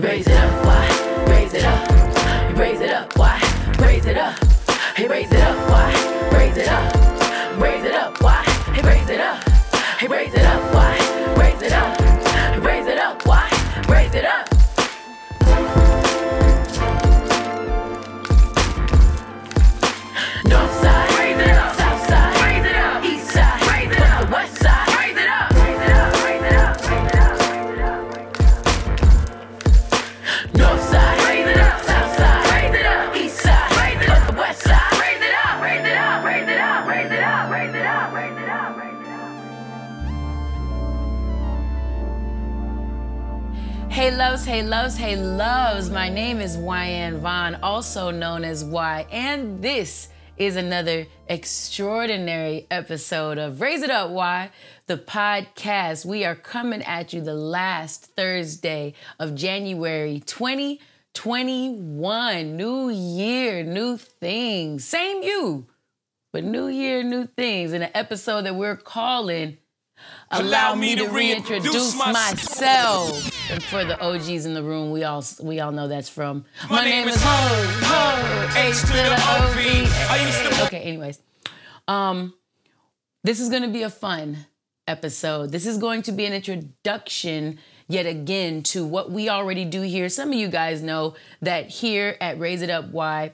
Raise it up, why? Raise it up. Raise it up, why? Raise it up. Hey, raise it up, why? Raise it up. Raise it up, why? Hey, raise it up. Hey, raise it up, why? Raise it up. Hey, raise it up, why? Raise it up. Hey loves, hey loves, hey loves. My name is Yann Vaughn, also known as Y, and this is another extraordinary episode of Raise It Up Y, the podcast. We are coming at you the last Thursday of January 2021. New year, new things. Same you, but new year, new things. In an episode that we're calling Allow me to reintroduce myself. And for the OGs in the room, we all know that's from My Name Is Ho, H to the O-V. Okay, anyways. This is going to be a fun episode. This is going to be an introduction yet again to what we already do here. Some of you guys know that here at Raise It Up Y,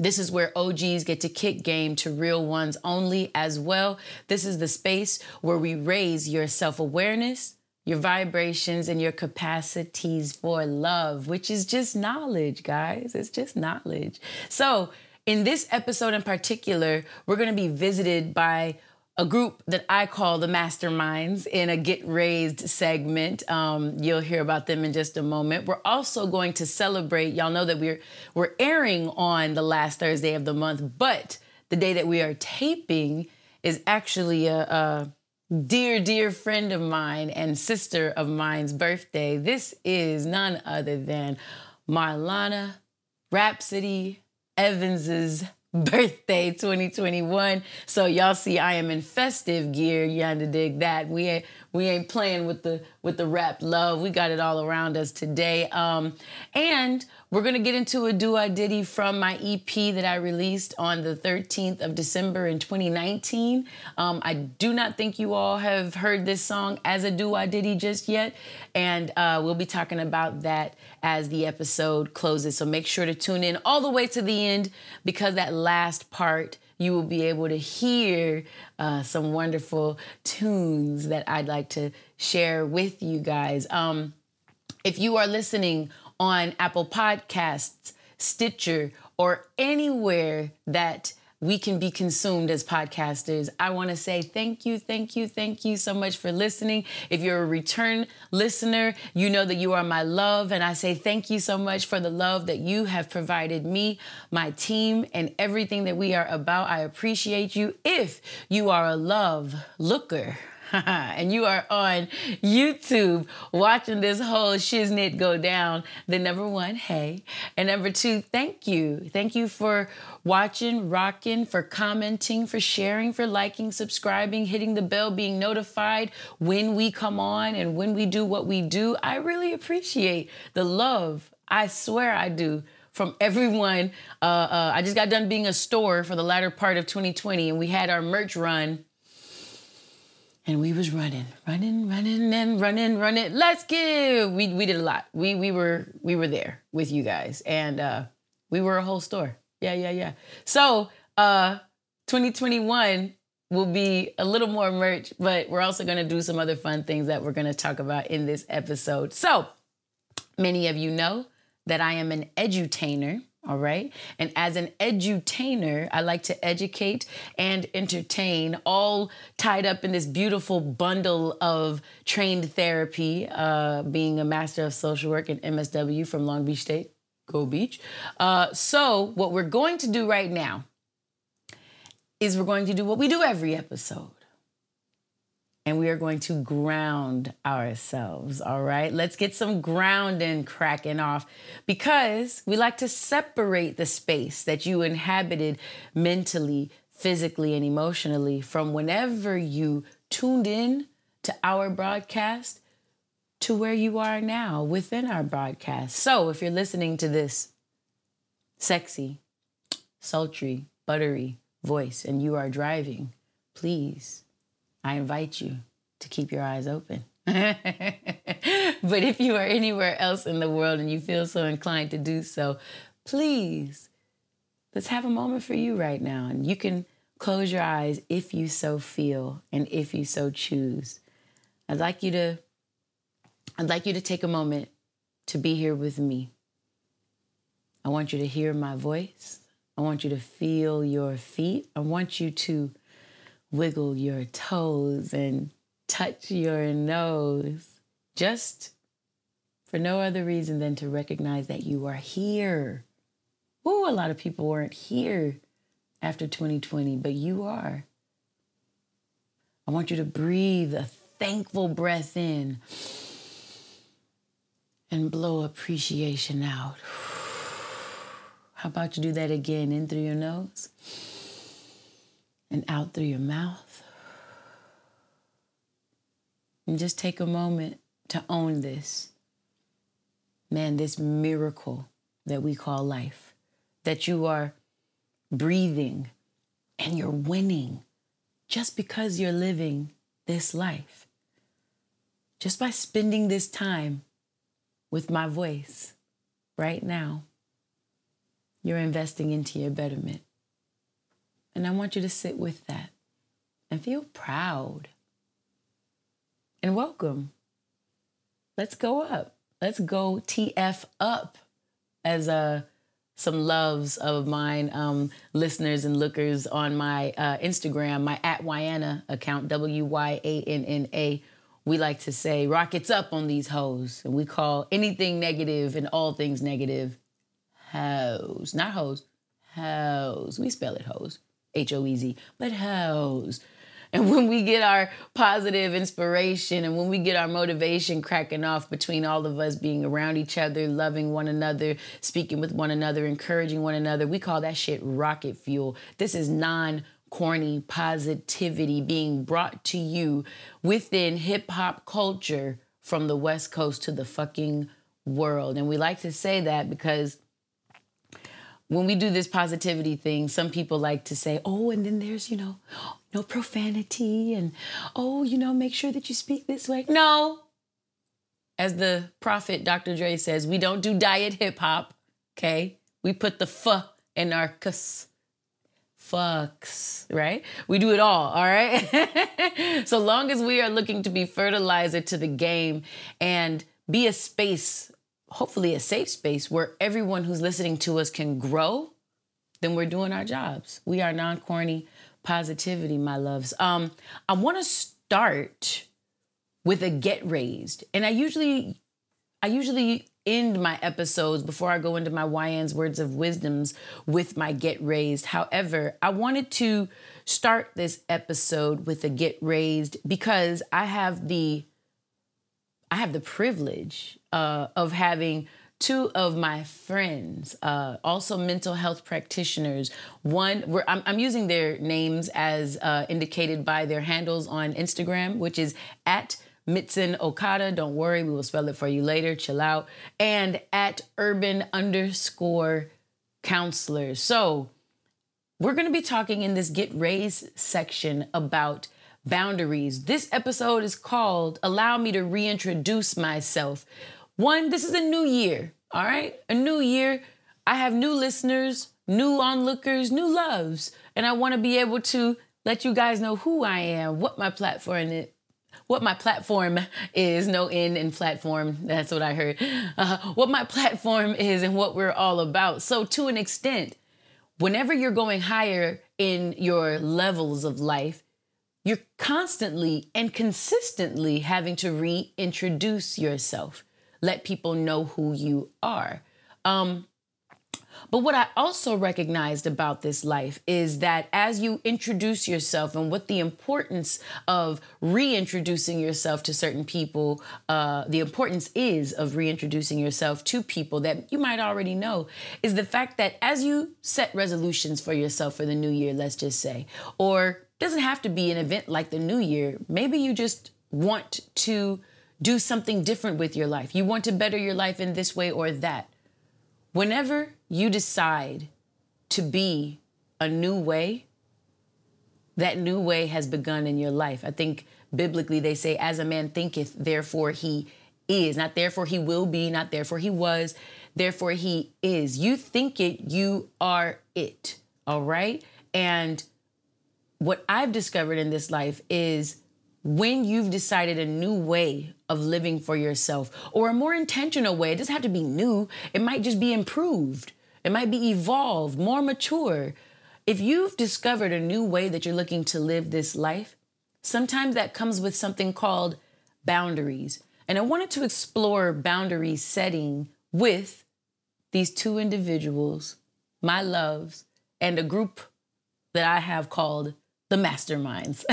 this is where OGs get to kick game to real ones only as well. This is the space where we raise your self-awareness, your vibrations, and your capacities for love, which is just knowledge, guys. It's just knowledge. So in this episode in particular, we're going to be visited by a group that I call the Masterminds in a Get Raised segment. You'll hear about them in just a moment. We're also going to celebrate. Y'all know that we're airing on the last Thursday of the month, but the day that we are taping is actually a dear, dear friend of mine and sister of mine's birthday. This is none other than Marlanna Rapsody Evans's birthday 2021. So y'all see I am in festive gear. You had to dig that. We ain't playing with the rap love. We got it all around us today. And we're going to get into a do-I-diddy from my EP that I released on the 13th of December in 2019. I do not think you all have heard this song as a do-I-diddy just yet. And we'll be talking about that as the episode closes. So make sure to tune in all the way to the end, because that last part, you will be able to hear some wonderful tunes that I'd like to share with you guys. If you are listening on Apple Podcasts, Stitcher, or anywhere that we can be consumed as podcasters, I want to say thank you so much for listening. If you're a return listener, you know that you are my love, and I say thank you so much for the love that you have provided me, my team, and everything that we are about. I appreciate you. If you are a love looker, and you are on YouTube watching this whole shiznit go down, then number one, hey. And number two, thank you. Thank you for watching, rocking, for commenting, for sharing, for liking, subscribing, hitting the bell, being notified when we come on and when we do what we do. I really appreciate the love. I swear I do. From everyone. I just got done being a store for the latter part of 2020, and we had our merch run. And we was running. Let's give. We did a lot. We were there with you guys, and we were a whole store. Yeah. So 2021 will be a little more merch, but we're also gonna do some other fun things that we're gonna talk about in this episode. So many of you know that I am an edutainer. All right. And as an edutainer, I like to educate and entertain, all tied up in this beautiful bundle of trained therapy, being a master of social work and MSW from Long Beach State, go Beach. So what we're going to do right now is we're going to do what we do every episode. And we are going to ground ourselves, all right? Let's get some grounding cracking off, because we like to separate the space that you inhabited mentally, physically, and emotionally from whenever you tuned in to our broadcast to where you are now within our broadcast. So if you're listening to this sexy, sultry, buttery voice and you are driving, please, I invite you to keep your eyes open. But if you are anywhere else in the world and you feel so inclined to do so, please, let's have a moment for you right now. And you can close your eyes if you so feel and if you so choose. I'd like you to take a moment to be here with me. I want you to hear my voice. I want you to feel your feet. I want you to wiggle your toes and touch your nose, just for no other reason than to recognize that you are here. Ooh, a lot of people weren't here after 2020, but you are. I want you to breathe a thankful breath in and blow appreciation out. How about you do that again? In through your nose and out through your mouth. And just take a moment to own this. Man, this miracle that we call life, that you are breathing and you're winning just because you're living this life. Just by spending this time with my voice right now, you're investing into your betterment. And I want you to sit with that and feel proud and welcome. Let's go up. Let's go TF up, as some loves of mine, listeners and lookers on my Instagram, my @Wyanna account, WYANNA. We like to say, rockets up on these hoes. And we call anything negative and all things negative hoes. Not hoes, hoes. We spell it hoes. HOEZ, but hoes. And when we get our positive inspiration and when we get our motivation cracking off between all of us being around each other, loving one another, speaking with one another, encouraging one another, we call that shit rocket fuel. This is non-corny positivity being brought to you within hip-hop culture from the West Coast to the fucking world. And we like to say that because when we do this positivity thing, some people like to say, oh, and then there's, no profanity and, make sure that you speak this way. No. As the prophet, Dr. Dre, says, we don't do diet hip hop. Okay. We put the fuh in our cuss. Fucks, right? We do it all right? So long as we are looking to be fertilizer to the game and be a space, hopefully a safe space, where everyone who's listening to us can grow, then we're doing our jobs. We are non-corny positivity, my loves. I want to start with a get raised. And I usually end my episodes before I go into my YN's words of wisdoms with my get raised. However, I wanted to start this episode with a get raised because I have the privilege of having two of my friends, also mental health practitioners. One, I'm using their names as indicated by their handles on Instagram, which is at Mitsuné Okada. Don't worry, we will spell it for you later. Chill out. And at Urban_Counselor. So we're going to be talking in this Get Raised section about boundaries. This episode is called Allow Me to Reintroduce Myself. One, this is a new year, all right? A new year. I have new listeners, new onlookers, new loves, and I want to be able to let you guys know who I am, what my platform is, no N in platform, that's what I heard, what my platform is and what we're all about. So to an extent, whenever you're going higher in your levels of life, you're constantly and consistently having to reintroduce yourself. Let people know who you are. But what I also recognized about this life is that as you introduce yourself and what the importance of reintroducing yourself to certain people, the importance is of reintroducing yourself to people that you might already know, is the fact that as you set resolutions for yourself for the new year, let's just say, or doesn't have to be an event like the new year, maybe you just want to do something different with your life. You want to better your life in this way or that. Whenever you decide to be a new way, that new way has begun in your life. I think biblically they say, as a man thinketh, therefore he is. Not therefore he will be, not therefore he was, therefore he is. You think it, you are it, all right? And what I've discovered in this life is when you've decided a new way of living for yourself or a more intentional way, it doesn't have to be new. It might just be improved. It might be evolved, more mature. If you've discovered a new way that you're looking to live this life, sometimes that comes with something called boundaries. And I wanted to explore boundary setting with these two individuals, my loves, and a group that I have called the masterminds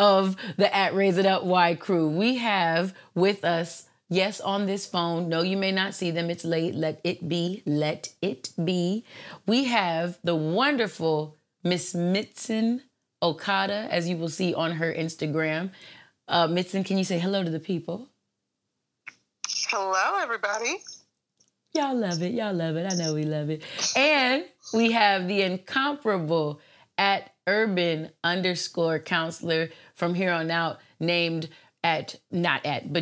of the @RaiseItUpY crew. We have with us, yes, on this phone. No, you may not see them. It's late. Let it be. Let it be. We have the wonderful Miss Mitsuné Okada, as you will see on her Instagram. Mitsuné, can you say hello to the people? Hello, everybody. Y'all love it. Y'all love it. I know we love it. And we have the incomparable @Urban_Counselor from here on out, named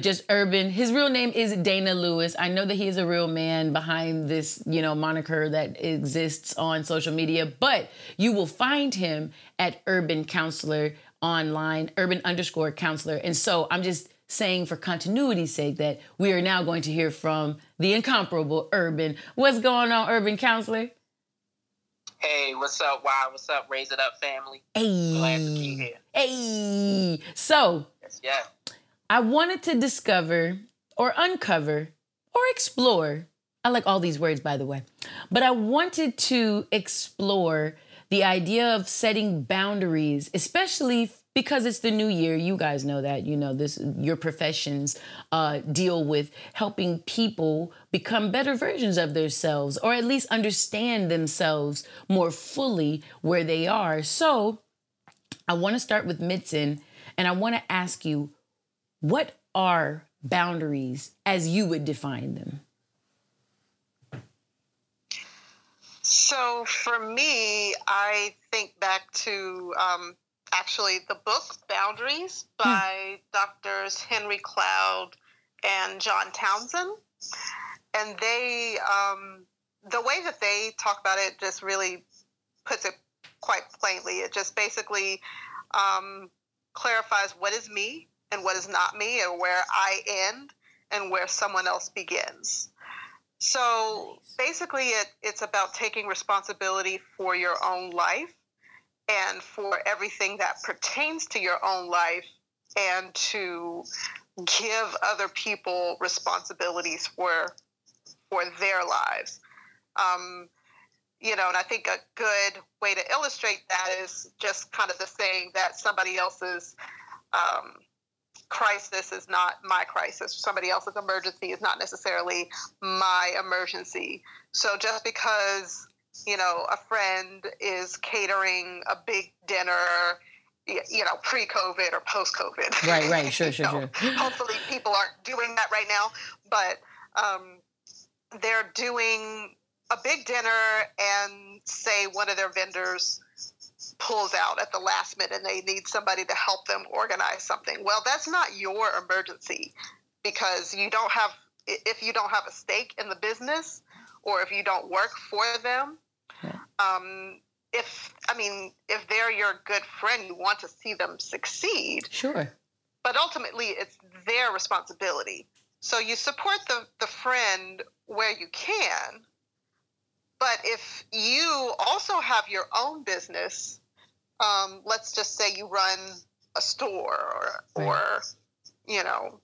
just Urban. His real name is Dana Lewis. I know that he is a real man behind this, moniker that exists on social media, but you will find him at Urban Counselor online, Urban_Counselor. And so I'm just saying, for continuity's sake, that we are now going to hear from the incomparable Urban. What's going on, Urban Counselor? Hey, what's up, Wow? What's up, Raise It Up family? Hey. Glad to be here. Hey. So, yeah. I wanted to discover or uncover or explore. I like all these words, by the way. But I wanted to explore the idea of setting boundaries, especially because it's the new year. You guys know that, this, your professions deal with helping people become better versions of themselves, or at least understand themselves more fully where they are. So I want to start with Mitsuné, and I want to ask you, what are boundaries as you would define them? So for me, I think back to, actually, the book Boundaries by Drs. Henry Cloud and John Townsend. And they, the way that they talk about it just really puts it quite plainly. It just basically clarifies what is me and what is not me, and where I end and where someone else begins. So basically, it's about taking responsibility for your own life and for everything that pertains to your own life, and to give other people responsibilities for their lives. And I think a good way to illustrate that is just kind of the saying that somebody else's crisis is not my crisis. Somebody else's emergency is not necessarily my emergency. So just because a friend is catering a big dinner, pre-COVID or post-COVID. Right, sure. Hopefully people aren't doing that right now, but they're doing a big dinner, and say one of their vendors pulls out at the last minute and they need somebody to help them organize something. Well, that's not your emergency, because if you don't have a stake in the business, or if you don't work for them, if they're your good friend, you want to see them succeed. Sure. But ultimately, it's their responsibility. So you support the friend where you can. But if you also have your own business, let's just say you run a store or an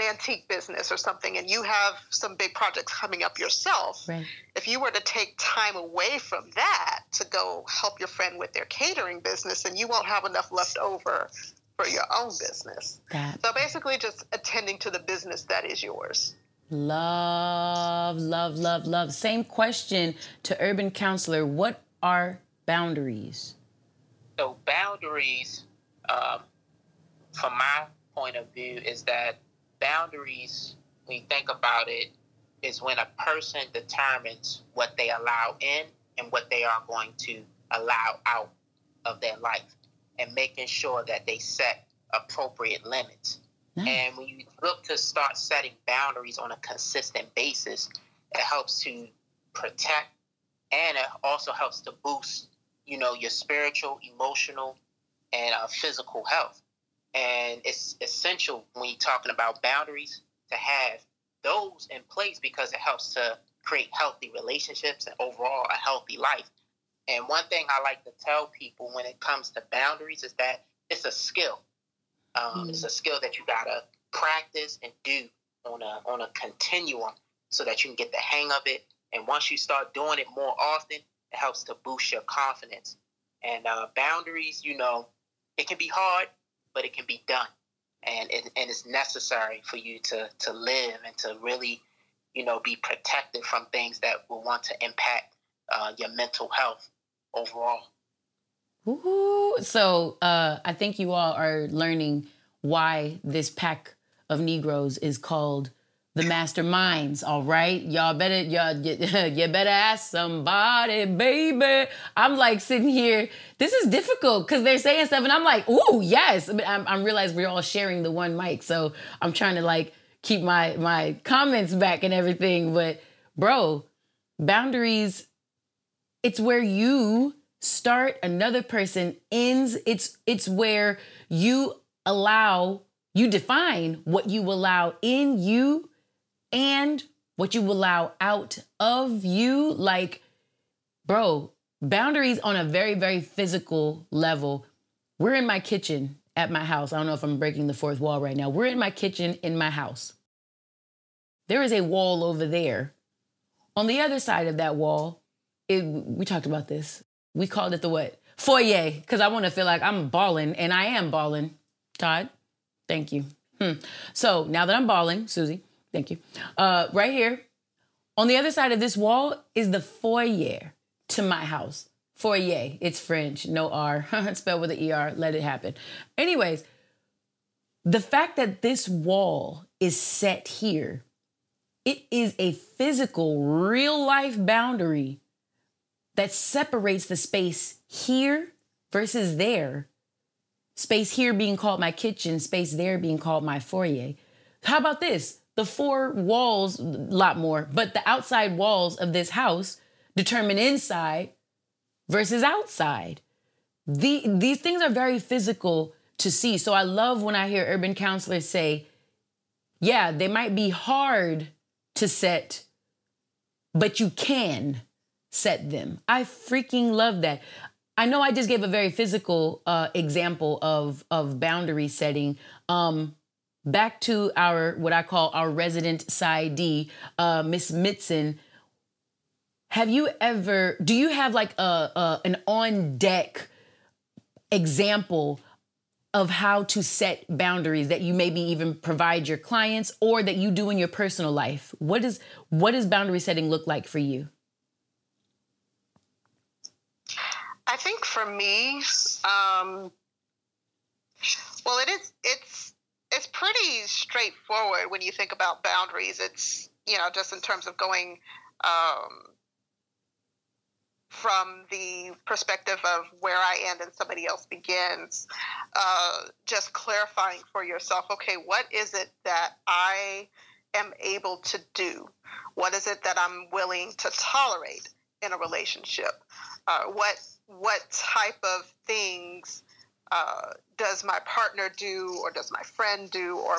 antique business or something, and you have some big projects coming up yourself. Right. If you were to take time away from that to go help your friend with their catering business, then you won't have enough left over for your own business. So basically just attending to the business that is yours. Love. Same question to Urban Counselor. What are boundaries? So boundaries, from my point of view, is that boundaries, when you think about it, is when a person determines what they allow in and what they are going to allow out of their life, and making sure that they set appropriate limits. Nice. And when you look to start setting boundaries on a consistent basis, it helps to protect, and it also helps to boost, you know, your spiritual, emotional, and physical health. And it's essential when you're talking about boundaries to have those in place, because it helps to create healthy relationships and overall a healthy life. And one thing I like to tell people when it comes to boundaries is that it's a skill. It's a skill that you gotta practice and do on a continuum so that you can get the hang of it. And once you start doing it more often, it helps to boost your confidence. And boundaries, you know, it can be hard, but it can be done. And it's necessary for you to live and to really, you know, be protected from things that will want to impact your mental health overall. Ooh. So I think you all are learning why this pack of Negroes is called the Masterminds. All right, y'all better ask somebody, baby. I'm like sitting here. This is difficult because they're saying stuff, and I'm like, ooh, yes. But I realize we're all sharing the one mic, so I'm trying to like keep my comments back and everything. But bro, boundaries. It's where you start, another person ends. It's where you define what you allow in you and what you allow out of you. Like, bro, boundaries on a very, very physical level. We're in my kitchen at my house. I don't know if I'm breaking the fourth wall right now. We're in my kitchen in my house. There is a wall over there. On the other side of that wall, we talked about this. We called it the what? Foyer, because I want to feel like I'm balling, and I am balling. Todd, thank you. So now that I'm balling, Suzy, thank you. Right here, on the other side of this wall is the foyer to my house. Foyer, it's French, no R, spelled with an ER, let it happen. Anyways, the fact that this wall is set here, it is a physical, real life boundary that separates the space here versus there. Space here being called my kitchen, space there being called my foyer. How about this? The four walls, a lot more, but the outside walls of this house determine inside versus outside. These things are very physical to see. So I love when I hear urban counselors say, yeah, they might be hard to set, but you can set them. I freaking love that. I know I just gave a very physical example of boundary setting. Back to what I call our resident PsyD, Miss Mitson. Do you have like an on deck example of how to set boundaries that you maybe even provide your clients or that you do in your personal life? What does boundary setting look like for you? I think for me, well, it's pretty straightforward when you think about boundaries. It's, you know, just in terms of going from the perspective of where I end and somebody else begins, just clarifying for yourself, okay, what is it that I am able to do? What is it that I'm willing to tolerate in a relationship? What type of things does my partner do, or does my friend do, or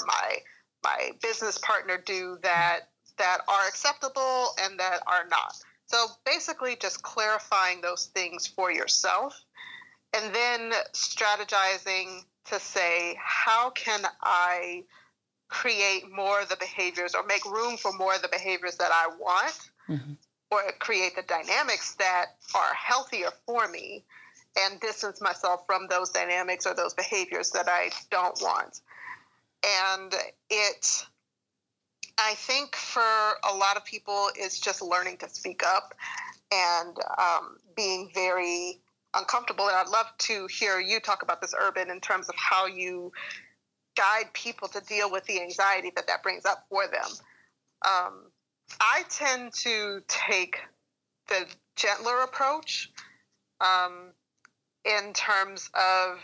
my business partner do that are acceptable and that are not? So basically just clarifying those things for yourself, and then strategizing to say, how can I create more of the behaviors or make room for more of the behaviors that I want? Mm-hmm. Or create the dynamics that are healthier for me, and distance myself from those dynamics or those behaviors that I don't want. And I think for a lot of people, it's just learning to speak up and being very uncomfortable. And I'd love to hear you talk about this, Urban, in terms of how you guide people to deal with the anxiety that that brings up for them. I tend to take the gentler approach in terms of,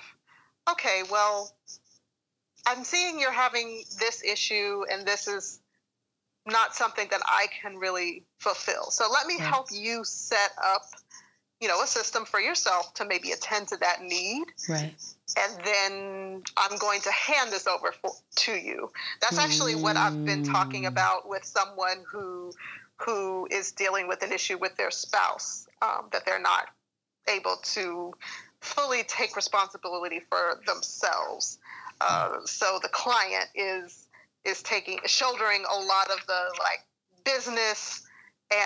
okay, well, I'm seeing you're having this issue and this is not something that I can really fulfill. So let me help you set up, you know, a system for yourself to maybe attend to that need. Right. And then I'm going to hand this over to you. That's actually what I've been talking about with someone who is dealing with an issue with their spouse, that they're not able to fully take responsibility for themselves. So the client is shouldering a lot of the business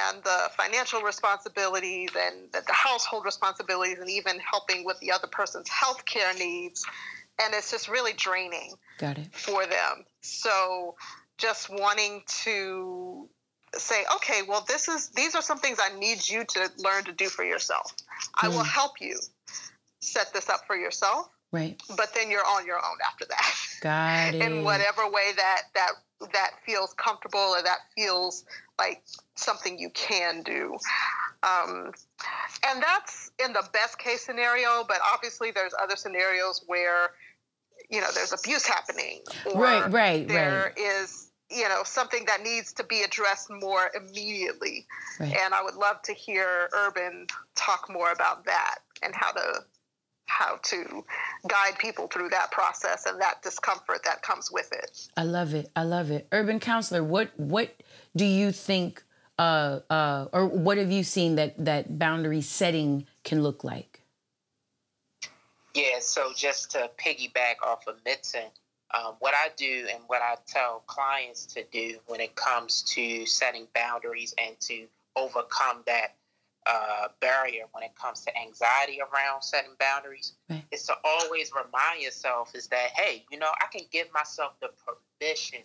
and the financial responsibilities and the household responsibilities and even helping with the other person's healthcare needs. And it's just really draining for them. So just wanting to say, okay, well, these are some things I need you to learn to do for yourself. I will help you set this up for yourself. Right. But then you're on your own after that. Got it. In whatever way that feels comfortable or that feels like something you can do. And that's in the best case scenario, but obviously there's other scenarios where, you know, there's abuse happening. Or there is, you know, something that needs to be addressed more immediately. Right. And I would love to hear Urban talk more about that and how to guide people through that process and that discomfort that comes with it. I love it. I love it. Urban Counselor, what do you think, or what have you seen that boundary setting can look like? Yeah, so just to piggyback off of Mitsuné, what I do and what I tell clients to do when it comes to setting boundaries and to overcome that barrier when it comes to anxiety around setting boundaries is to always remind yourself is that, hey, you know, I can give myself the permission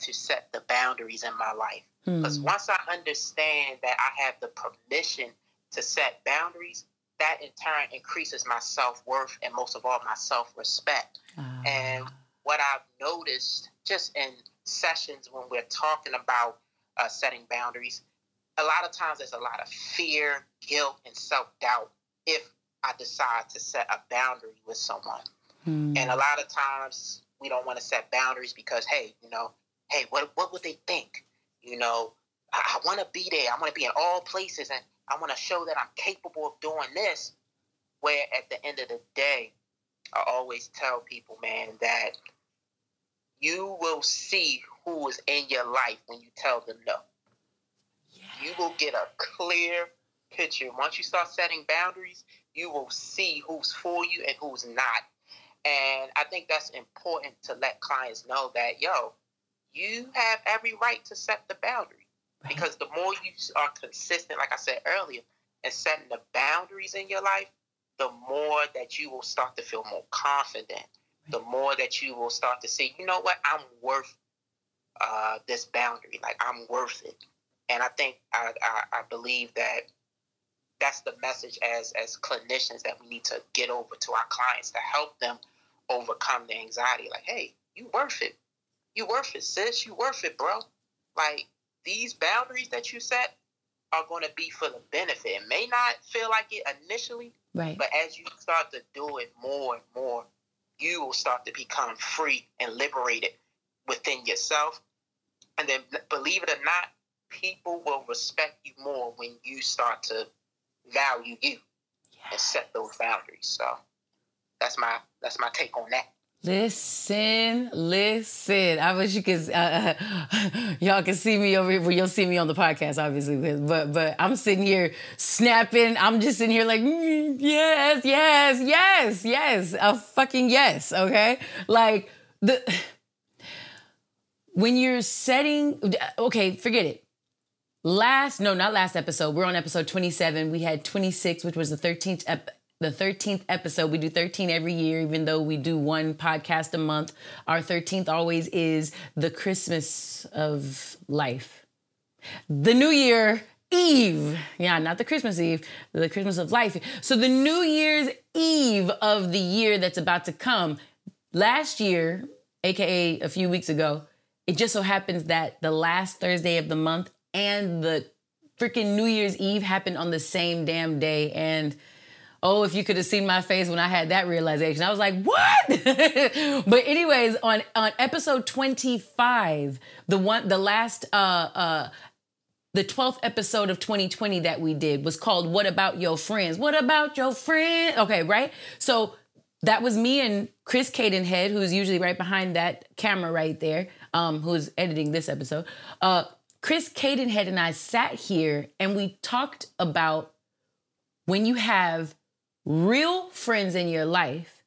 to set the boundaries in my life. Because once I understand that I have the permission to set boundaries, that in turn increases my self-worth and most of all my self-respect. And what I've noticed just in sessions when we're talking about setting boundaries, a lot of times there's a lot of fear, guilt, and self-doubt if I decide to set a boundary with someone. And a lot of times we don't want to set boundaries because, hey, you know, hey, what would they think? You know, I want to be there. I want to be in all places, and I want to show that I'm capable of doing this, where at the end of the day, I always tell people, man, that you will see who is in your life when you tell them no. You will get a clear picture. Once you start setting boundaries, you will see who's for you and who's not. And I think that's important to let clients know that, yo, you have every right to set the boundary. Because the more you are consistent, like I said earlier, in setting the boundaries in your life, the more that you will start to feel more confident. The more that you will start to see, you know what, I'm worth this boundary. Like, I'm worth it. And I think I believe that that's the message as clinicians that we need to get over to our clients to help them overcome the anxiety. Like, hey, you worth it. You worth it, sis. You worth it, bro. Like, these boundaries that you set are going to be for the benefit. It may not feel like it initially, but as you start to do it more and more, you will start to become free and liberated within yourself. And then, believe it or not, people will respect you more when you start to value you and set those boundaries. So that's my take on that. Listen. I wish you could, y'all can see me over here. Well, you'll see me on the podcast, obviously, but I'm sitting here snapping. I'm just sitting here like, yes, a fucking yes. Okay. Like when you're setting, okay, forget it. Not last episode. We're on episode 27. We had 26, which was the 13th. The 13th episode. We do 13 every year, even though we do one podcast a month. Our 13th always is the Christmas of life, the New Year Eve. Yeah, not the Christmas Eve, the Christmas of life. So the New Year's Eve of the year that's about to come. Last year, aka a few weeks ago, it just so happens that the last Thursday of the month and the freaking New Year's Eve happened on the same damn day. And oh, if you could have seen my face when I had that realization, I was like, what? But anyways, on episode 25, the 12th episode of 2020 that we did was called What About Your Friends? What about your friend? Okay, right? So that was me and Chris Cadenhead, who's usually right behind that camera right there, who's editing this episode. Chris Cadenhead and I sat here and we talked about when you have real friends in your life,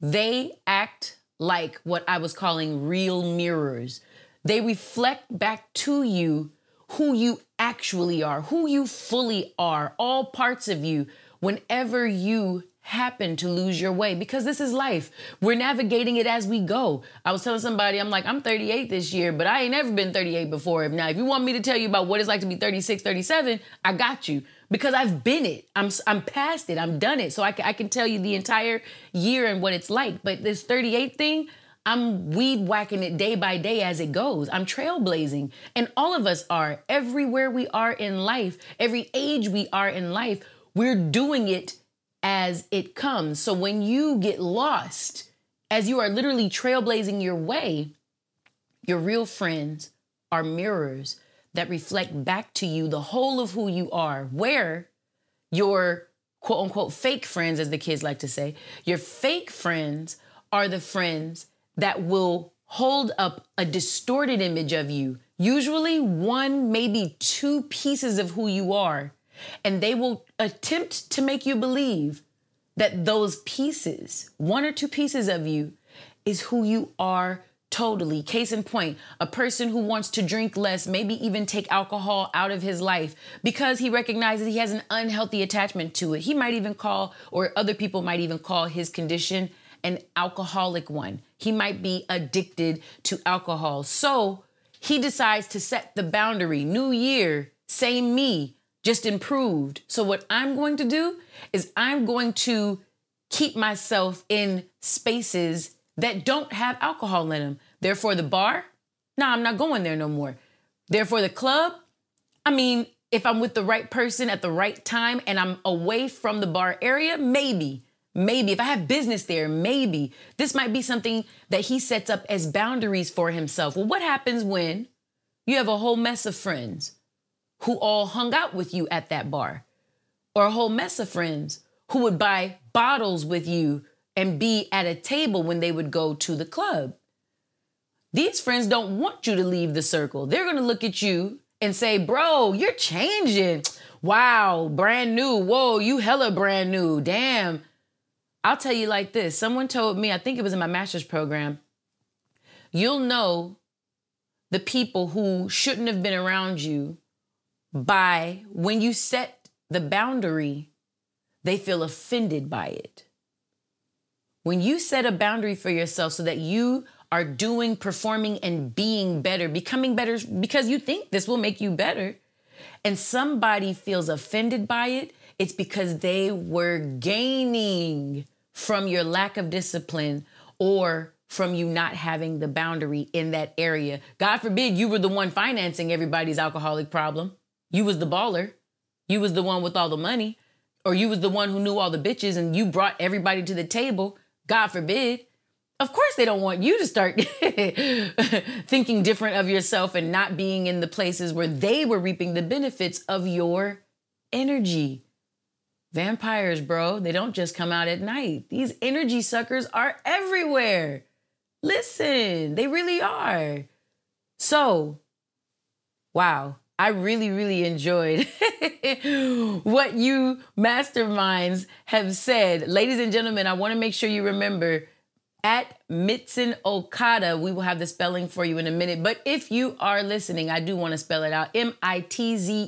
they act like what I was calling real mirrors. They reflect back to you who you actually are, who you fully are, all parts of you, whenever you happen to lose your way, because this is life. We're navigating it as we go. I was telling somebody, I'm like, I'm 38 this year, but I ain't ever been 38 before. If you want me to tell you about what it's like to be 36, 37, I got you, because I've been it. I'm past it. I'm done it. So I can tell you the entire year and what it's like. But this 38 thing, I'm weed whacking it day by day as it goes. I'm trailblazing. And all of us are. Everywhere we are in life, every age we are in life, we're doing it as it comes. So when you get lost, as you are literally trailblazing your way, your real friends are mirrors that reflect back to you the whole of who you are, where your quote unquote fake friends, as the kids like to say, your fake friends are the friends that will hold up a distorted image of you, usually one, maybe two pieces of who you are, and they will attempt to make you believe that those pieces, one or two pieces of you, is who you are totally. Case in point, a person who wants to drink less, maybe even take alcohol out of his life because he recognizes he has an unhealthy attachment to it. He might even call, or other people might even call, his condition an alcoholic one. He might be addicted to alcohol. So he decides to set the boundary. New year, same me, just improved. So what I'm going to do is I'm going to keep myself in spaces that don't have alcohol in them. Therefore, the bar, I'm not going there no more. Therefore, the club, if I'm with the right person at the right time and I'm away from the bar area, maybe if I have business there, maybe this might be something that he sets up as boundaries for himself. Well, what happens when you have a whole mess of friends who all hung out with you at that bar, or a whole mess of friends who would buy bottles with you and be at a table when they would go to the club? These friends don't want you to leave the circle. They're going to look at you and say, bro, you're changing. Wow, brand new. Whoa, you hella brand new. Damn. I'll tell you like this. Someone told me, I think it was in my master's program, you'll know the people who shouldn't have been around you by when you set the boundary, they feel offended by it. When you set a boundary for yourself so that you are doing, performing, and being better, becoming better because you think this will make you better, and somebody feels offended by it, it's because they were gaining from your lack of discipline or from you not having the boundary in that area. God forbid you were the one financing everybody's alcoholic problem. You was the baller. You was the one with all the money, or you was the one who knew all the bitches and you brought everybody to the table. God forbid. Of course, they don't want you to start thinking different of yourself and not being in the places where they were reaping the benefits of your energy. Vampires, bro, they don't just come out at night. These energy suckers are everywhere. Listen, they really are. So, wow, I really, really enjoyed what you masterminds have said. Ladies and gentlemen, I want to make sure you remember, at Mitsuné Okada, we will have the spelling for you in a minute. But if you are listening, I do want to spell it out. Mitzenokada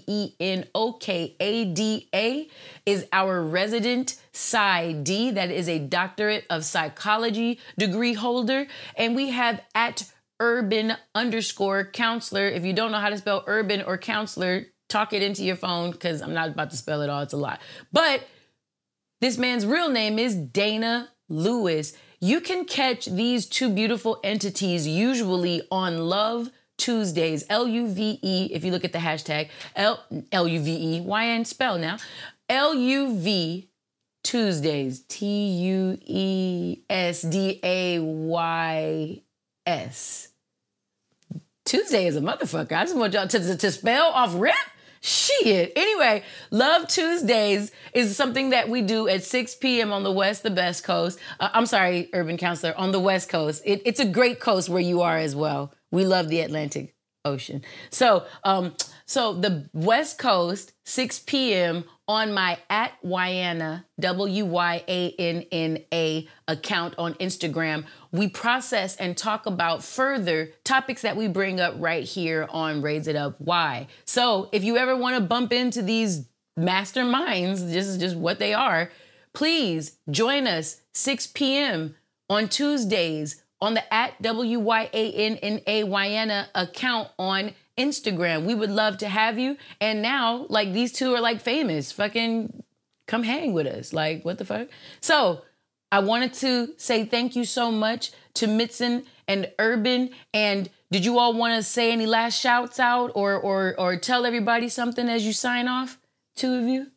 is our resident PsyD. That is a doctorate of psychology degree holder. And we have at Urban_Counselor. If you don't know how to spell urban or counselor, talk it into your phone because I'm not about to spell it all. It's a lot. But this man's real name is Dana Lewis. You can catch these two beautiful entities usually on Love Tuesdays, L-U-V-E, if you look at the hashtag, L-U-V-E, Y-N spell now, L-U-V Tuesdays, T-U-E-S-D-A-Y-S. Tuesday is a motherfucker. I just want y'all to spell off rip. Shit. Anyway, Love Tuesdays is something that we do at 6 p.m. on the West Coast. I'm sorry, Urban Counselor, on the West Coast. It's a great coast where you are as well. We love the Atlantic Ocean. So the West Coast, 6 p.m. on my @Wyanna, W-Y-A-N-N-A account on Instagram, we process and talk about further topics that we bring up right here on Raise It Up Y. So if you ever want to bump into these masterminds, this is just what they are, please join us 6 p.m. on Tuesdays on the @WYANNA Wyanna account on Instagram. We would love to have you. And now, like, these two are like famous. Fucking come hang with us. Like, what the fuck? So I wanted to say thank you so much to Mitsuné and Urban. And did you all want to say any last shouts out or tell everybody something as you sign off? Two of you?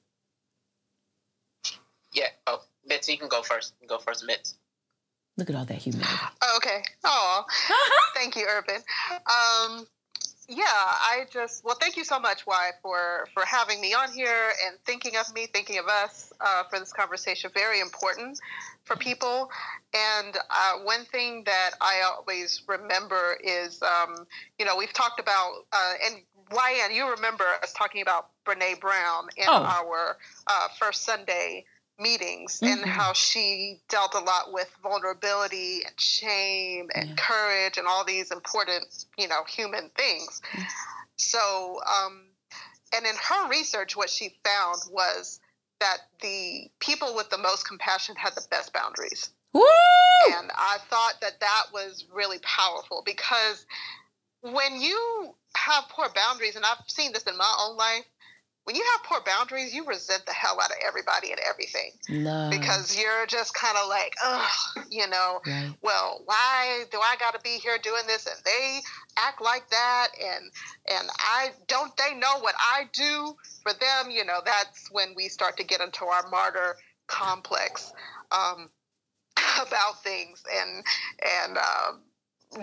Yeah. Oh, Mitz, you can go first. You can go first, Mitz. Look at all that humility. Oh, okay. Oh, thank you, Urban. Yeah, thank you so much, Y, for having me on here and thinking of me, thinking of us for this conversation. Very important for people. And one thing that I always remember is, we've talked about, and Wyanna, you remember us talking about Brené Brown in our first Sunday meetings, mm-hmm. and how she dealt a lot with vulnerability and shame and courage and all these important, human things. Yes. So, and in her research, what she found was that the people with the most compassion had the best boundaries. Woo! And I thought that was really powerful, because when you have poor boundaries, and I've seen this in my own life, when you have poor boundaries, you resent the hell out of everybody and everything. Love. Because you're just kind of like, right. Well, why do I got to be here doing this? And they act like that. And I don't, they know what I do for them. That's when we start to get into our martyr complex, about things. And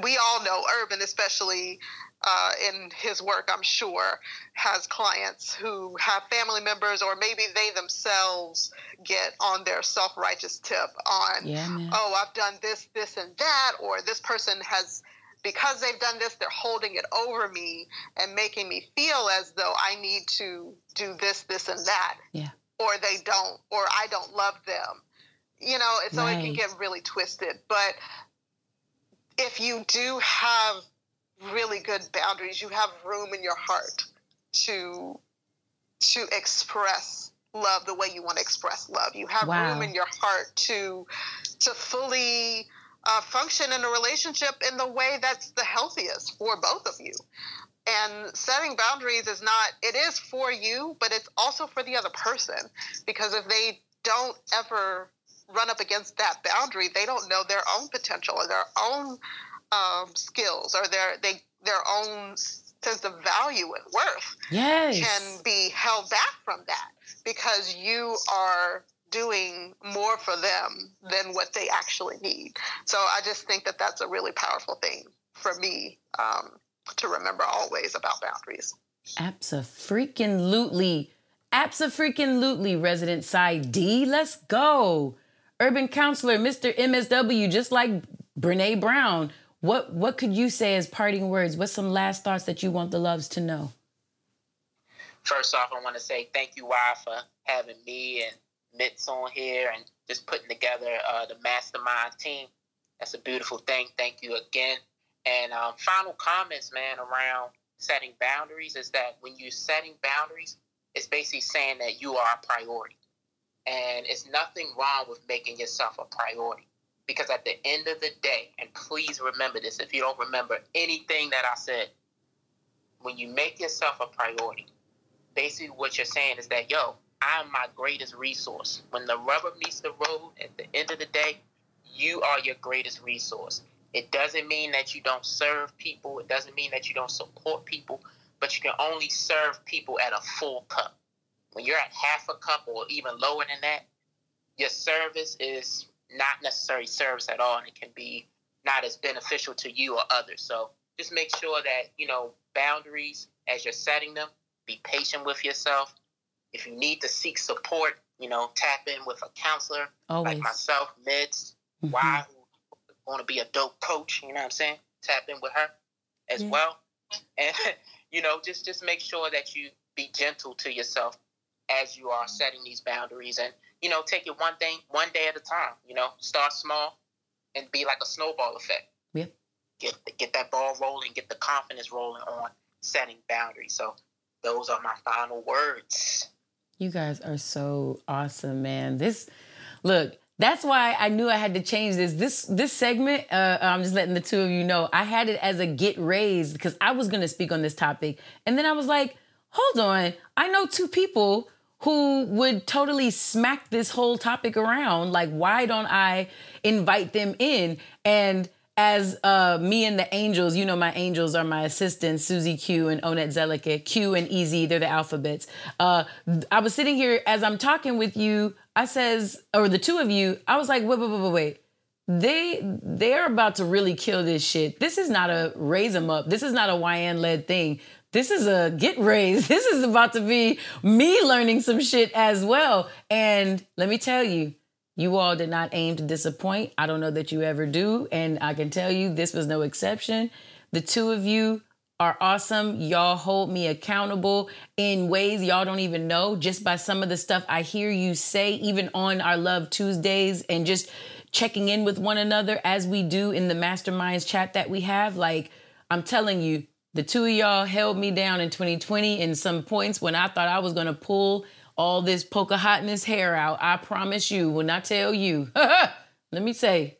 we all know, Urban especially, in his work, I'm sure, has clients who have family members, or maybe they themselves get on their self-righteous tip on, I've done this, this, and that, or this person has, because they've done this, they're holding it over me and making me feel as though I need to do this, this, and that, or they don't, or I don't love them, so it can get really twisted. But if you do have really good boundaries, you have room in your heart to express love the way you want to express love. You have room in your heart to fully function in a relationship in the way that's the healthiest for both of you. And setting boundaries is for you, but it's also for the other person, because if they don't ever run up against that boundary, they don't know their own potential or their own skills, or their own sense of value and worth can be held back from that, because you are doing more for them than what they actually need. So I just think that that's a really powerful thing for me to remember always about boundaries. Abso-freaking-lutely, resident side D. Let's go. Urban Counselor, Mr. MSW, just like Brené Brown, What could you say as parting words? What's some last thoughts that you want the loves to know? First off, I want to say thank you, Y, for having me and Mitz on here and just putting together the mastermind team. That's a beautiful thing. Thank you again. And final comments, man, around setting boundaries is that when you're setting boundaries, it's basically saying that you are a priority. And it's nothing wrong with making yourself a priority. Because at the end of the day, and please remember this, if you don't remember anything that I said, when you make yourself a priority, basically what you're saying is that, I'm my greatest resource. When the rubber meets the road, at the end of the day, you are your greatest resource. It doesn't mean that you don't serve people. It doesn't mean that you don't support people, but you can only serve people at a full cup. When you're at half a cup or even lower than that, your service is not necessary service at all, and it can be not as beneficial to you or others. So just make sure that, you know, boundaries, as you're setting them, be patient with yourself. If you need to seek support, you know, tap in with a counselor like myself, Mids, mm-hmm. Why, who want to be a dope coach, you know what I'm saying? Tap in with her as well. And, you know, just make sure that you be gentle to yourself as you are setting these boundaries, and, you know, take it one day at a time, you know, start small and be like a snowball effect. Yeah. Get that ball rolling, get the confidence rolling on setting boundaries. So those are my final words. You guys are so awesome, man. That's why I knew I had to change this. This segment, I'm just letting the two of you know, I had it as a get raised because I was going to speak on this topic. And then I was like, hold on. I know two people who would totally smack this whole topic around. Like, why don't I invite them in? And as me and the angels, you know, my angels are my assistants, Suzy Q and Onet Zeleke, Q and EZ, they're the alphabets. I was sitting here as I'm talking with you, the two of you, I was like, wait. They're about to really kill this shit. This is not a raise them up. This is not a YN-led thing. This is a get raised. This is about to be me learning some shit as well. And let me tell you, you all did not aim to disappoint. I don't know that you ever do. And I can tell you this was no exception. The two of you are awesome. Y'all hold me accountable in ways y'all don't even know, just by some of the stuff I hear you say, even on our Love Tuesdays and just checking in with one another as we do in the masterminds chat that we have. Like, I'm telling you, the two of y'all held me down in 2020 in some points when I thought I was going to pull all this Pocahontas hair out. I promise you, when I tell you, let me say,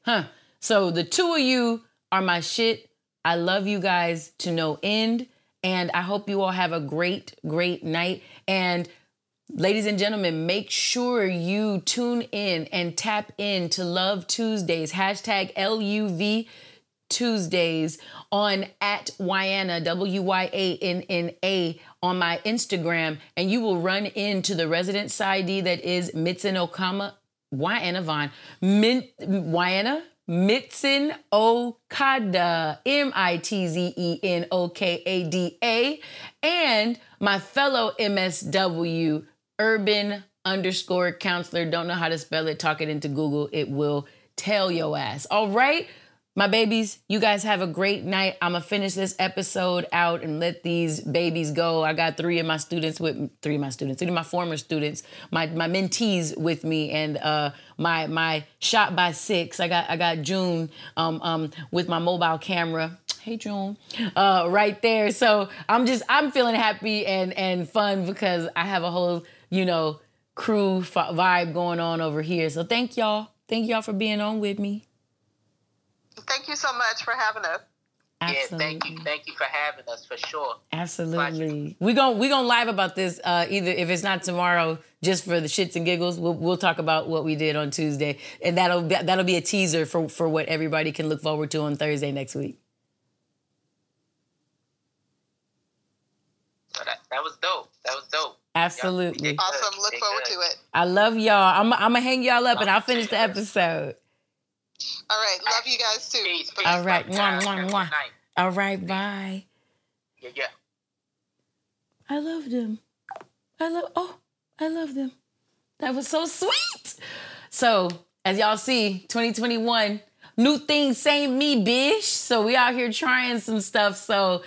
So the two of you are my shit. I love you guys to no end. And I hope you all have a great, great night. And ladies and gentlemen, make sure you tune in and tap in to Love Tuesdays, #LUV Tuesdays on @Wyanna, WYANNA on my Instagram, and you will run into the residence ID that is Mitsuné Okada, MITZENOKADA, and my fellow MSW, Urban_Counselor. Don't know how to spell it. Talk it into Google. It will tell your ass. All right. My babies, you guys have a great night. I'm going to finish this episode out and let these babies go. I got three of my former students, my mentees with me, and my shot by six. I got June with my mobile camera. Hey, June, right there. So I'm feeling happy and fun because I have a whole, you know, crew vibe going on over here. So thank y'all. Thank y'all for being on with me. Thank you so much for having us. Absolutely. Yeah, thank you for having us, for sure. Absolutely. We're gonna live about this either if it's not tomorrow, just for the shits and giggles. We'll talk about what we did on Tuesday, and that'll be a teaser for what everybody can look forward to on Thursday next week. That was dope. Absolutely. Awesome. Look forward to it. I love y'all. I'm gonna hang y'all up, and I'll finish the episode. All right. Love you guys too. Peace. All right. Mwah. All right. Bye. Yeah. I love them. I love them. That was so sweet. So as y'all see, 2021, new thing, same me, bitch. So we out here trying some stuff. So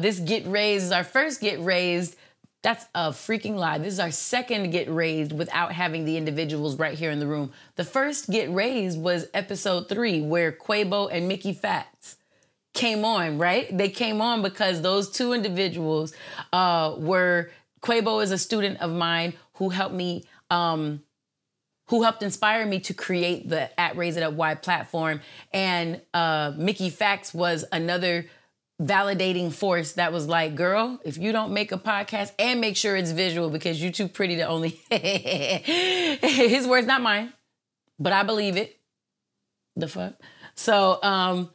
this Get Raised is our first Get Raised. That's a freaking lie. This is our second Get Raised without having the individuals right here in the room. The first Get Raised was episode 3, where Quavo and Mickey Fats came on, right? They came on because those two individuals were... Quavo is a student of mine who helped inspire me to create the @RaiseItUpY platform. And Mickey Fats was another validating force that was like, girl, if you don't make a podcast and make sure it's visual, because you're too pretty to only his words, not mine, but I believe it. The fuck? So,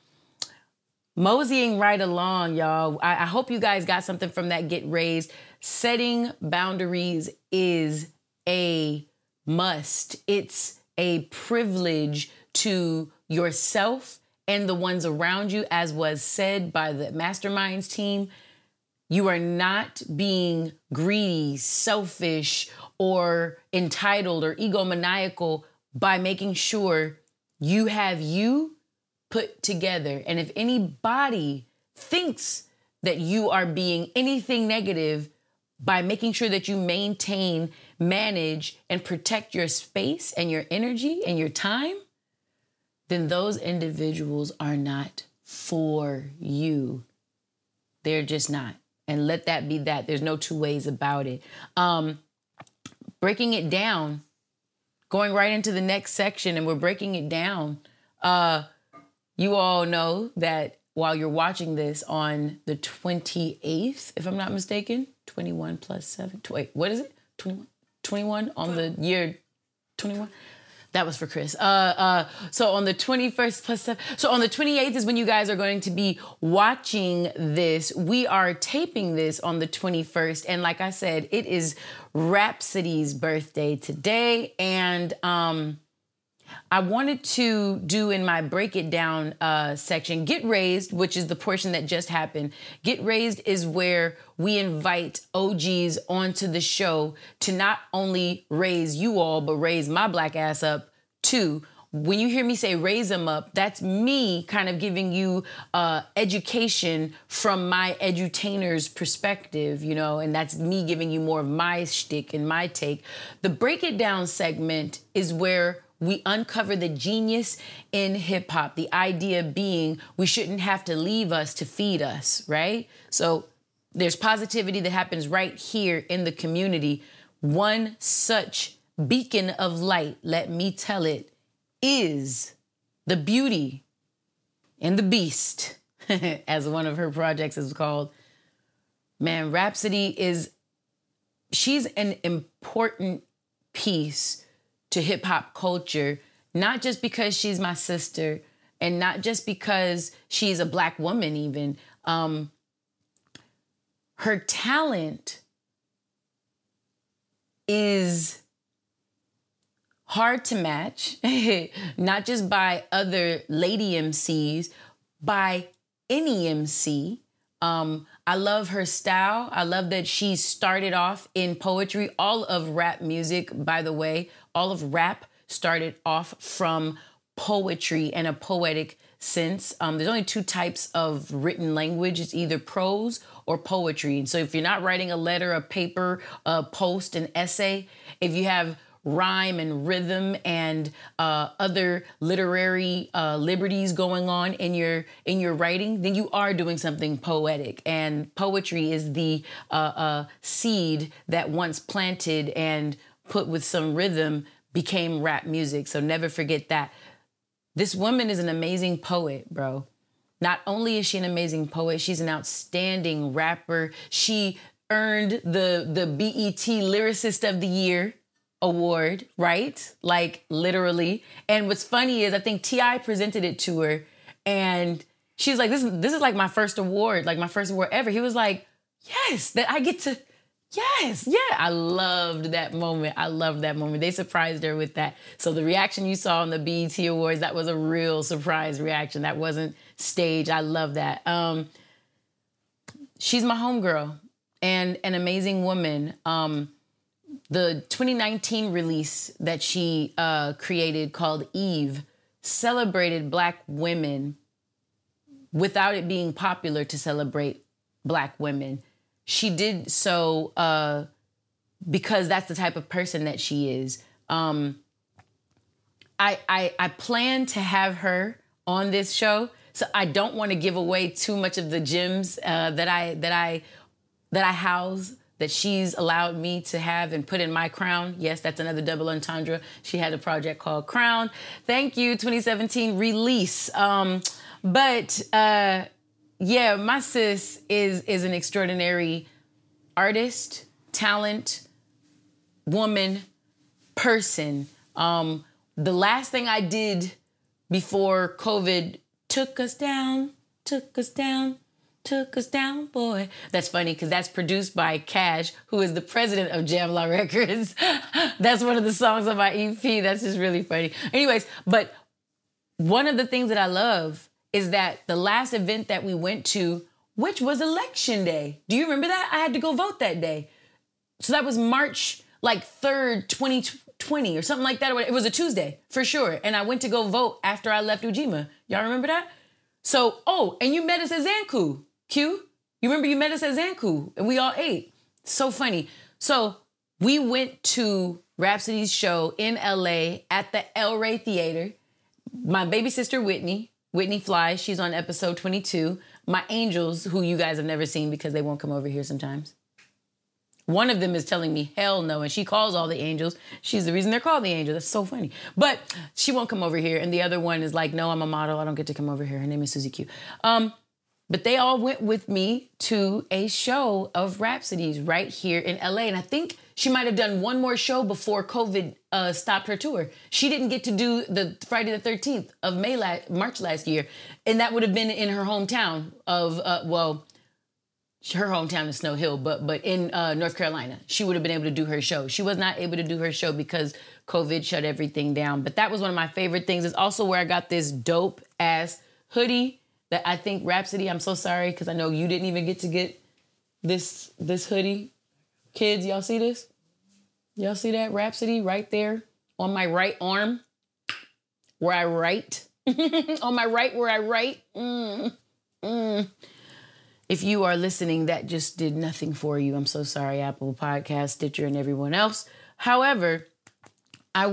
moseying right along, y'all. I hope you guys got something from that Get Raised. Setting boundaries is a must. It's a privilege to yourself and the ones around you, as was said by the Masterminds team. You are not being greedy, selfish, or entitled or egomaniacal by making sure you have you put together. And if anybody thinks that you are being anything negative by making sure that you maintain, manage, and protect your space and your energy and your time, then those individuals are not for you. They're just not. And let that be that. There's no two ways about it. Breaking it down, going right into the next section, and we're breaking it down. You all know that while you're watching this on the 28th, if I'm not mistaken, 21 plus 7, wait, what is it? 21? 21 on the year 21? That was for Chris. So on the 21st plus 7. So on the 28th is when you guys are going to be watching this. We are taping this on the 21st. And like I said, it is Rapsody's birthday today. And I wanted to do in my break it down section, Get Raised, which is the portion that just happened. Get Raised is where we invite OGs onto the show to not only raise you all, but raise my black ass up too. When you hear me say raise them up, that's me kind of giving you education from my edutainer's perspective, you know, and that's me giving you more of my shtick and my take. The break it down segment is where we uncover the genius in hip hop, the idea being we shouldn't have to leave us to feed us, right? So there's positivity that happens right here in the community. One such beacon of light, let me tell it, is the beauty and the beast, as one of her projects is called. Man, Rapsody is, she's an important piece to hip hop culture, not just because she's my sister and not just because she's a black woman even. Her talent is hard to match, not just by other lady MCs, by any MC. I love her style. I love that she started off in poetry. All of rap music, by the way, all of rap started off from poetry and a poetic sense. There's only two types of written language. It's either prose or poetry. And so if you're not writing a letter, a paper, a post, an essay, if you have rhyme and rhythm and other literary liberties going on in your writing, then you are doing something poetic. And poetry is the seed that once planted and put with some rhythm became rap music. So never forget that. This woman is an amazing poet, bro. Not only is she an amazing poet, she's an outstanding rapper. She earned the BET Lyricist of the Year award, right? Like literally. And what's funny is I think T.I. presented it to her and she's like, this is like my first award, like my first award ever. He was like, yes, that I get to, yes, yeah. I loved that moment. I loved that moment. They surprised her with that. So the reaction you saw on the BET Awards, that was a real surprise reaction. That wasn't staged. I love that. She's my homegirl and an amazing woman. The 2019 release that she created called Eve celebrated Black women without it being popular to celebrate Black women. She did so because that's the type of person that she is. I plan to have her on this show, so I don't want to give away too much of the gems that I house, that she's allowed me to have and put in my crown. Yes, that's another double entendre. She had a project called Crown. Thank you, 2017 release. Yeah, my sis is an extraordinary artist, talent, woman, person. The last thing I did before COVID took us down, boy. That's funny because that's produced by Cash, who is the president of Jam Law Records. That's one of the songs on my EP. That's just really funny. Anyways, but one of the things that I love is that the last event that we went to, which was election day. Do you remember that? I had to go vote that day. So that was March like 3rd, 2020 or something like that. It was a Tuesday for sure. And I went to go vote after I left Ujima. Y'all remember that? So, oh, and you met us at Zanku. Q, you remember you met us at Zanku and we all ate. So funny. So we went to Rapsody's show in LA at the El Rey Theater. My baby sister, Whitney Fly, she's on episode 22. My angels, who you guys have never seen because they won't come over here sometimes. One of them is telling me, hell no. And she calls all the angels. She's the reason they're called the angels. That's so funny. But she won't come over here. And the other one is like, no, I'm a model. I don't get to come over here. Her name is Suzy Q. But they all went with me to a show of Rapsody's right here in LA. And I think she might have done one more show before COVID stopped her tour. She didn't get to do the Friday the 13th of March last year. And that would have been in her hometown of, her hometown is Snow Hill, but in North Carolina, she would have been able to do her show. She was not able to do her show because COVID shut everything down. But that was one of my favorite things. It's also where I got this dope ass hoodie that I think Rapsody, I'm so sorry, because I know you didn't even get to get this hoodie. Kids, y'all see this? Y'all see that Rapsody right there on my right arm where I write? On my right where I write? If you are listening, that just did nothing for you. I'm so sorry, Apple Podcast, Stitcher, and everyone else. However, I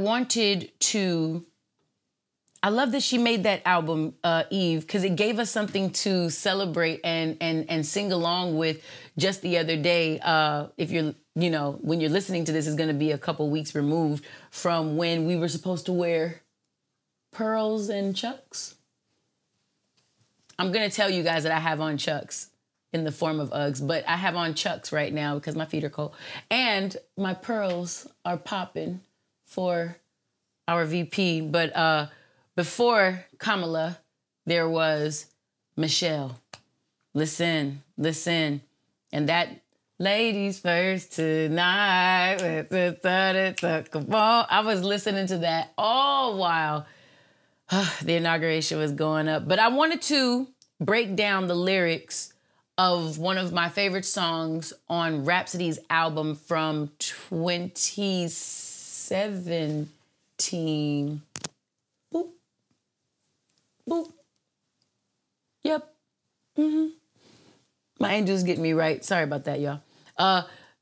love that she made that album, Eve, because it gave us something to celebrate and sing along with. Just the other day, if you're, you know, when you're listening to this, it's going to be a couple weeks removed from when we were supposed to wear pearls and Chucks. I'm going to tell you guys that I have on Chucks in the form of Uggs, but I have on Chucks right now because my feet are cold and my pearls are popping for our VP. But before Kamala, there was Michelle. Listen. And that ladies first tonight. I was listening to that all while the inauguration was going up. But I wanted to break down the lyrics of one of my favorite songs on Rapsody's album from 2017. Boop. Boop. Yep. Mm-hmm. My angels getting me right. Sorry about that, y'all.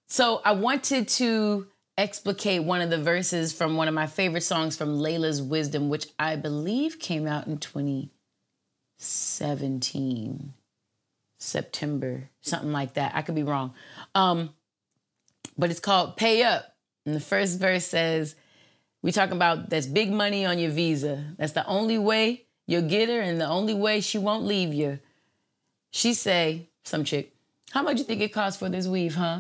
So I wanted to explicate one of the verses from one of my favorite songs from Layla's Wisdom, which I believe came out in 2017, September, something like that. I could be wrong. But it's called Pay Up. And the first verse says, we talking about that's big money on your visa. That's the only way you'll get her and the only way she won't leave you. She say, some chick, how much you think it costs for this weave, huh?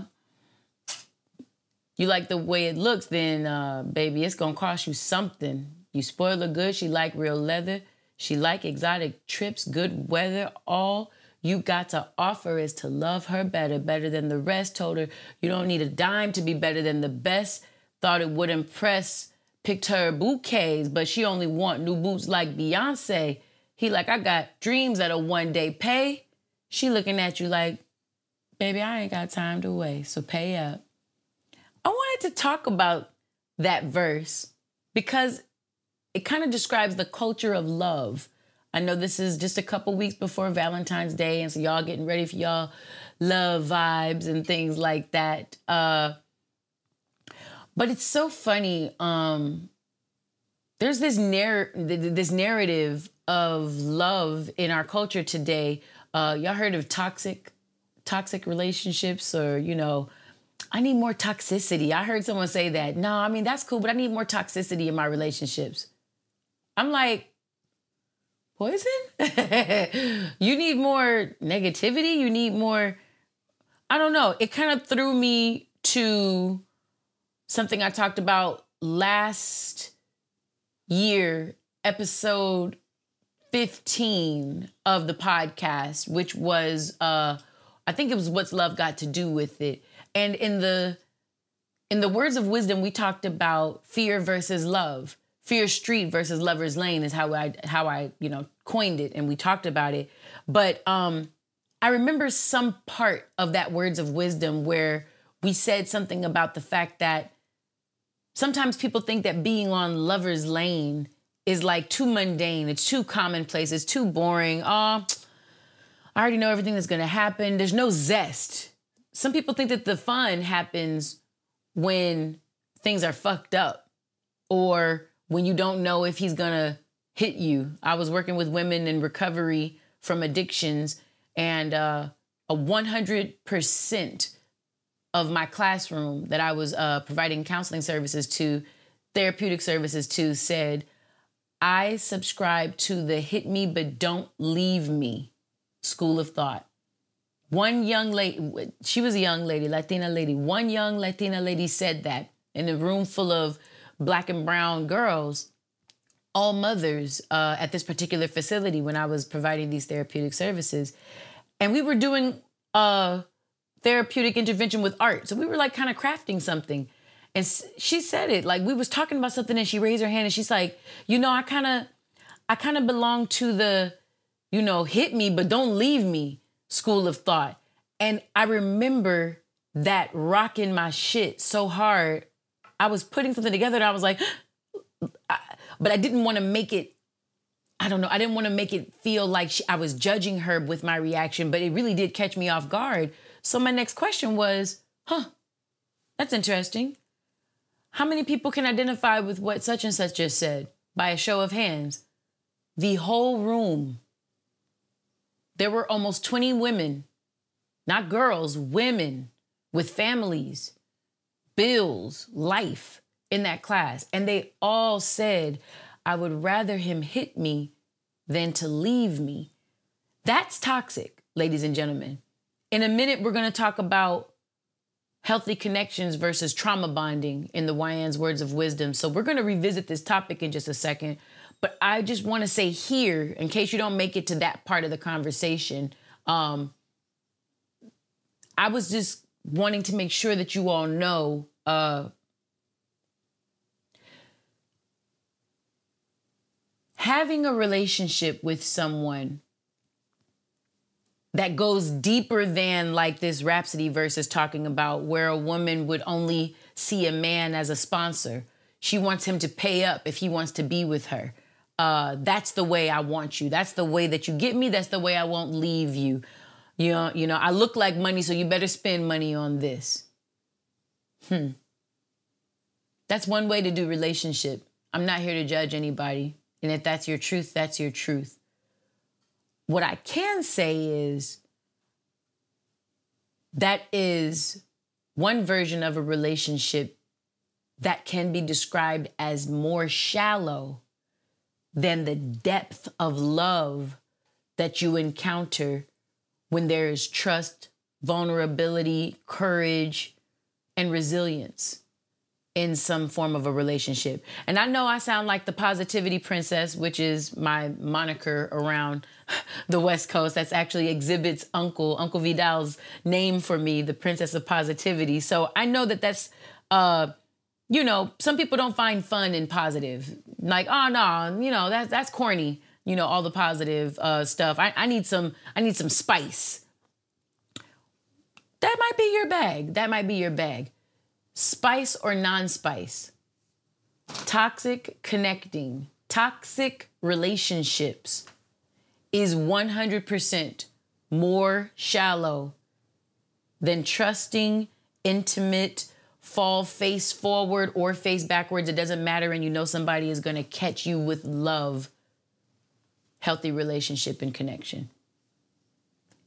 You like the way it looks, then, baby, it's gonna cost you something. You spoil her good, she like real leather. She like exotic trips, good weather. All you got to offer is to love her better than the rest. Told her you don't need a dime to be better than the best. Thought it would impress. Picked her bouquets, but she only want new boots like Beyonce. He like, I got dreams that'll one day pay. She looking at you like, baby, I ain't got time to waste, so pay up. I wanted to talk about that verse because it kind of describes the culture of love. I know this is just a couple weeks before Valentine's Day, and so y'all getting ready for y'all love vibes and things like that. But it's so funny. There's this narrative of love in our culture today. Y'all heard of toxic relationships or, you know, I need more toxicity. I heard someone say that. No, I mean, that's cool, but I need more toxicity in my relationships. I'm like, poison? You need more negativity? You need more, I don't know. It kind of threw me to something I talked about last year, episode 15 of the podcast, which was, I think it was What's Love Got to Do with It. And in the words of wisdom, we talked about fear versus love. Fear Street versus Lover's Lane is how I coined it, and we talked about it. But I remember some part of that words of wisdom where we said something about the fact that sometimes people think that being on Lover's Lane is like too mundane, it's too commonplace, it's too boring. Oh, I already know everything that's gonna happen. There's no zest. Some people think that the fun happens when things are fucked up or when you don't know if he's gonna hit you. I was working with women in recovery from addictions, and a 100% of my classroom that I was providing counseling services to, therapeutic services to, said, I subscribe to the hit me but don't leave me school of thought. One young lady, she was a young lady, Latina lady. One young Latina lady said that in a room full of Black and brown girls, all mothers at this particular facility when I was providing these therapeutic services. And we were doing therapeutic intervention with art. So we were like kind of crafting something. And she said it, like we was talking about something and she raised her hand and she's like, I kind of belong to the, hit me, but don't leave me school of thought. And I remember that rocking my shit so hard. I was putting something together and I was like, but I didn't want to make it, I don't know. I didn't want to make it feel like I was judging her with my reaction, but it really did catch me off guard. So my next question was, that's interesting. How many people can identify with what such and such just said by a show of hands? The whole room. There were almost 20 women, not girls, women with families, bills, life in that class. And they all said, I would rather him hit me than to leave me. That's toxic, ladies and gentlemen. In a minute, we're going to talk about healthy connections versus trauma bonding in the Yan's words of wisdom. So we're going to revisit this topic in just a second. But I just want to say here, in case you don't make it to that part of the conversation, I was just wanting to make sure that you all know having a relationship with someone that goes deeper than like this Rapsody verse is talking about, where a woman would only see a man as a sponsor. She wants him to pay up if he wants to be with her. That's the way I want you. That's the way that you get me. That's the way I won't leave you. You know, I look like money, so you better spend money on this. That's one way to do relationship. I'm not here to judge anybody. And if that's your truth, that's your truth. What I can say is that is one version of a relationship that can be described as more shallow than the depth of love that you encounter when there is trust, vulnerability, courage, and resilience in some form of a relationship. And I know I sound like the positivity princess, which is my moniker around the West Coast. That's actually Exhibit's Uncle Vidal's name for me, the princess of positivity. So I know that that's, some people don't find fun and positive. Like, oh no, that's corny. All the positive stuff. I need some spice. That might be your bag. Spice or non-spice. Toxic connecting. Toxic relationships is 100% more shallow than trusting, intimate, fall face forward or face backwards. It doesn't matter. And somebody is going to catch you with love. Healthy relationship and connection.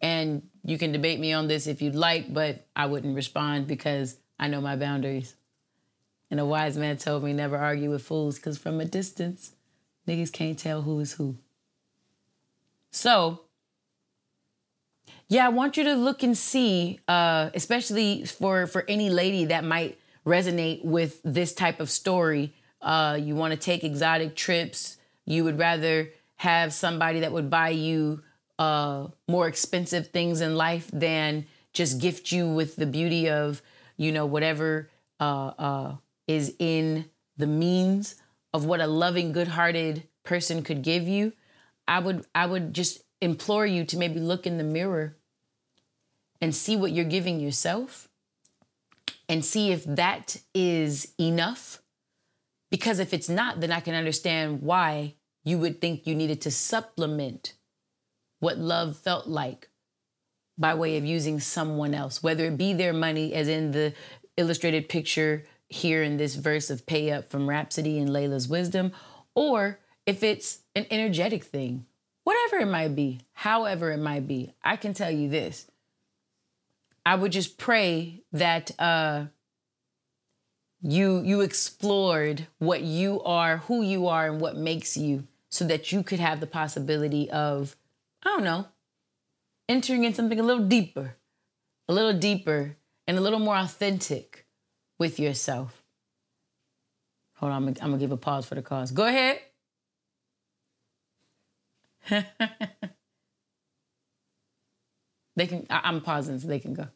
And you can debate me on this if you'd like, but I wouldn't respond because I know my boundaries. And a wise man told me never argue with fools because from a distance, niggas can't tell who is who. So, yeah, I want you to look and see, especially for any lady that might resonate with this type of story. You want to take exotic trips. You would rather have somebody that would buy you more expensive things in life than just gift you with the beauty of, you know, whatever is in the means of what a loving, good-hearted person could give you. I would just implore you to maybe look in the mirror and see what you're giving yourself and see if that is enough. Because if it's not, then I can understand why you would think you needed to supplement what love felt like by way of using someone else, whether it be their money, as in the illustrated picture here in this verse of Pay Up from Rapsody and Layla's Wisdom, or if it's an energetic thing, whatever it might be, however it might be. I can tell you this. I would just pray that you explored what you are, who you are, and what makes you, so that you could have the possibility of, I don't know, entering in something a little deeper and a little more authentic with yourself. Hold on, I'm gonna give a pause for the cause. Go ahead. I'm pausing so they can go.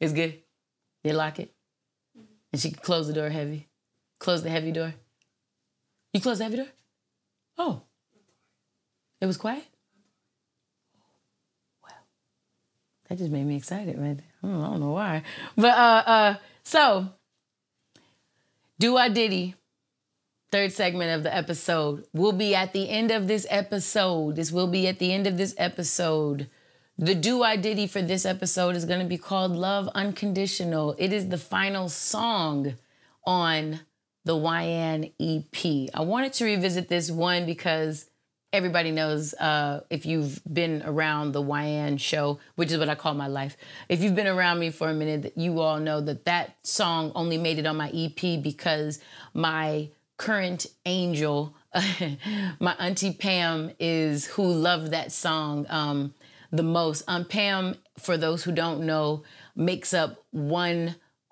It's good. They lock it. And she can close the door heavy. Close the heavy door. You close the heavy door? Oh. It was quiet? Wow. That just made me excited right there. I don't know why. But so, do our ditty. Third segment of the episode. We'll be at the end of this episode. The Do I Diddy for this episode is going to be called Love Unconditional. It is the final song on the YN EP. I wanted to revisit this one because everybody knows if you've been around the YN show, which is what I call my life, if you've been around me for a minute, you all know that song only made it on my EP because my current angel, my auntie Pam, is who loved that song the most. Pam, for those who don't know, makes up fourth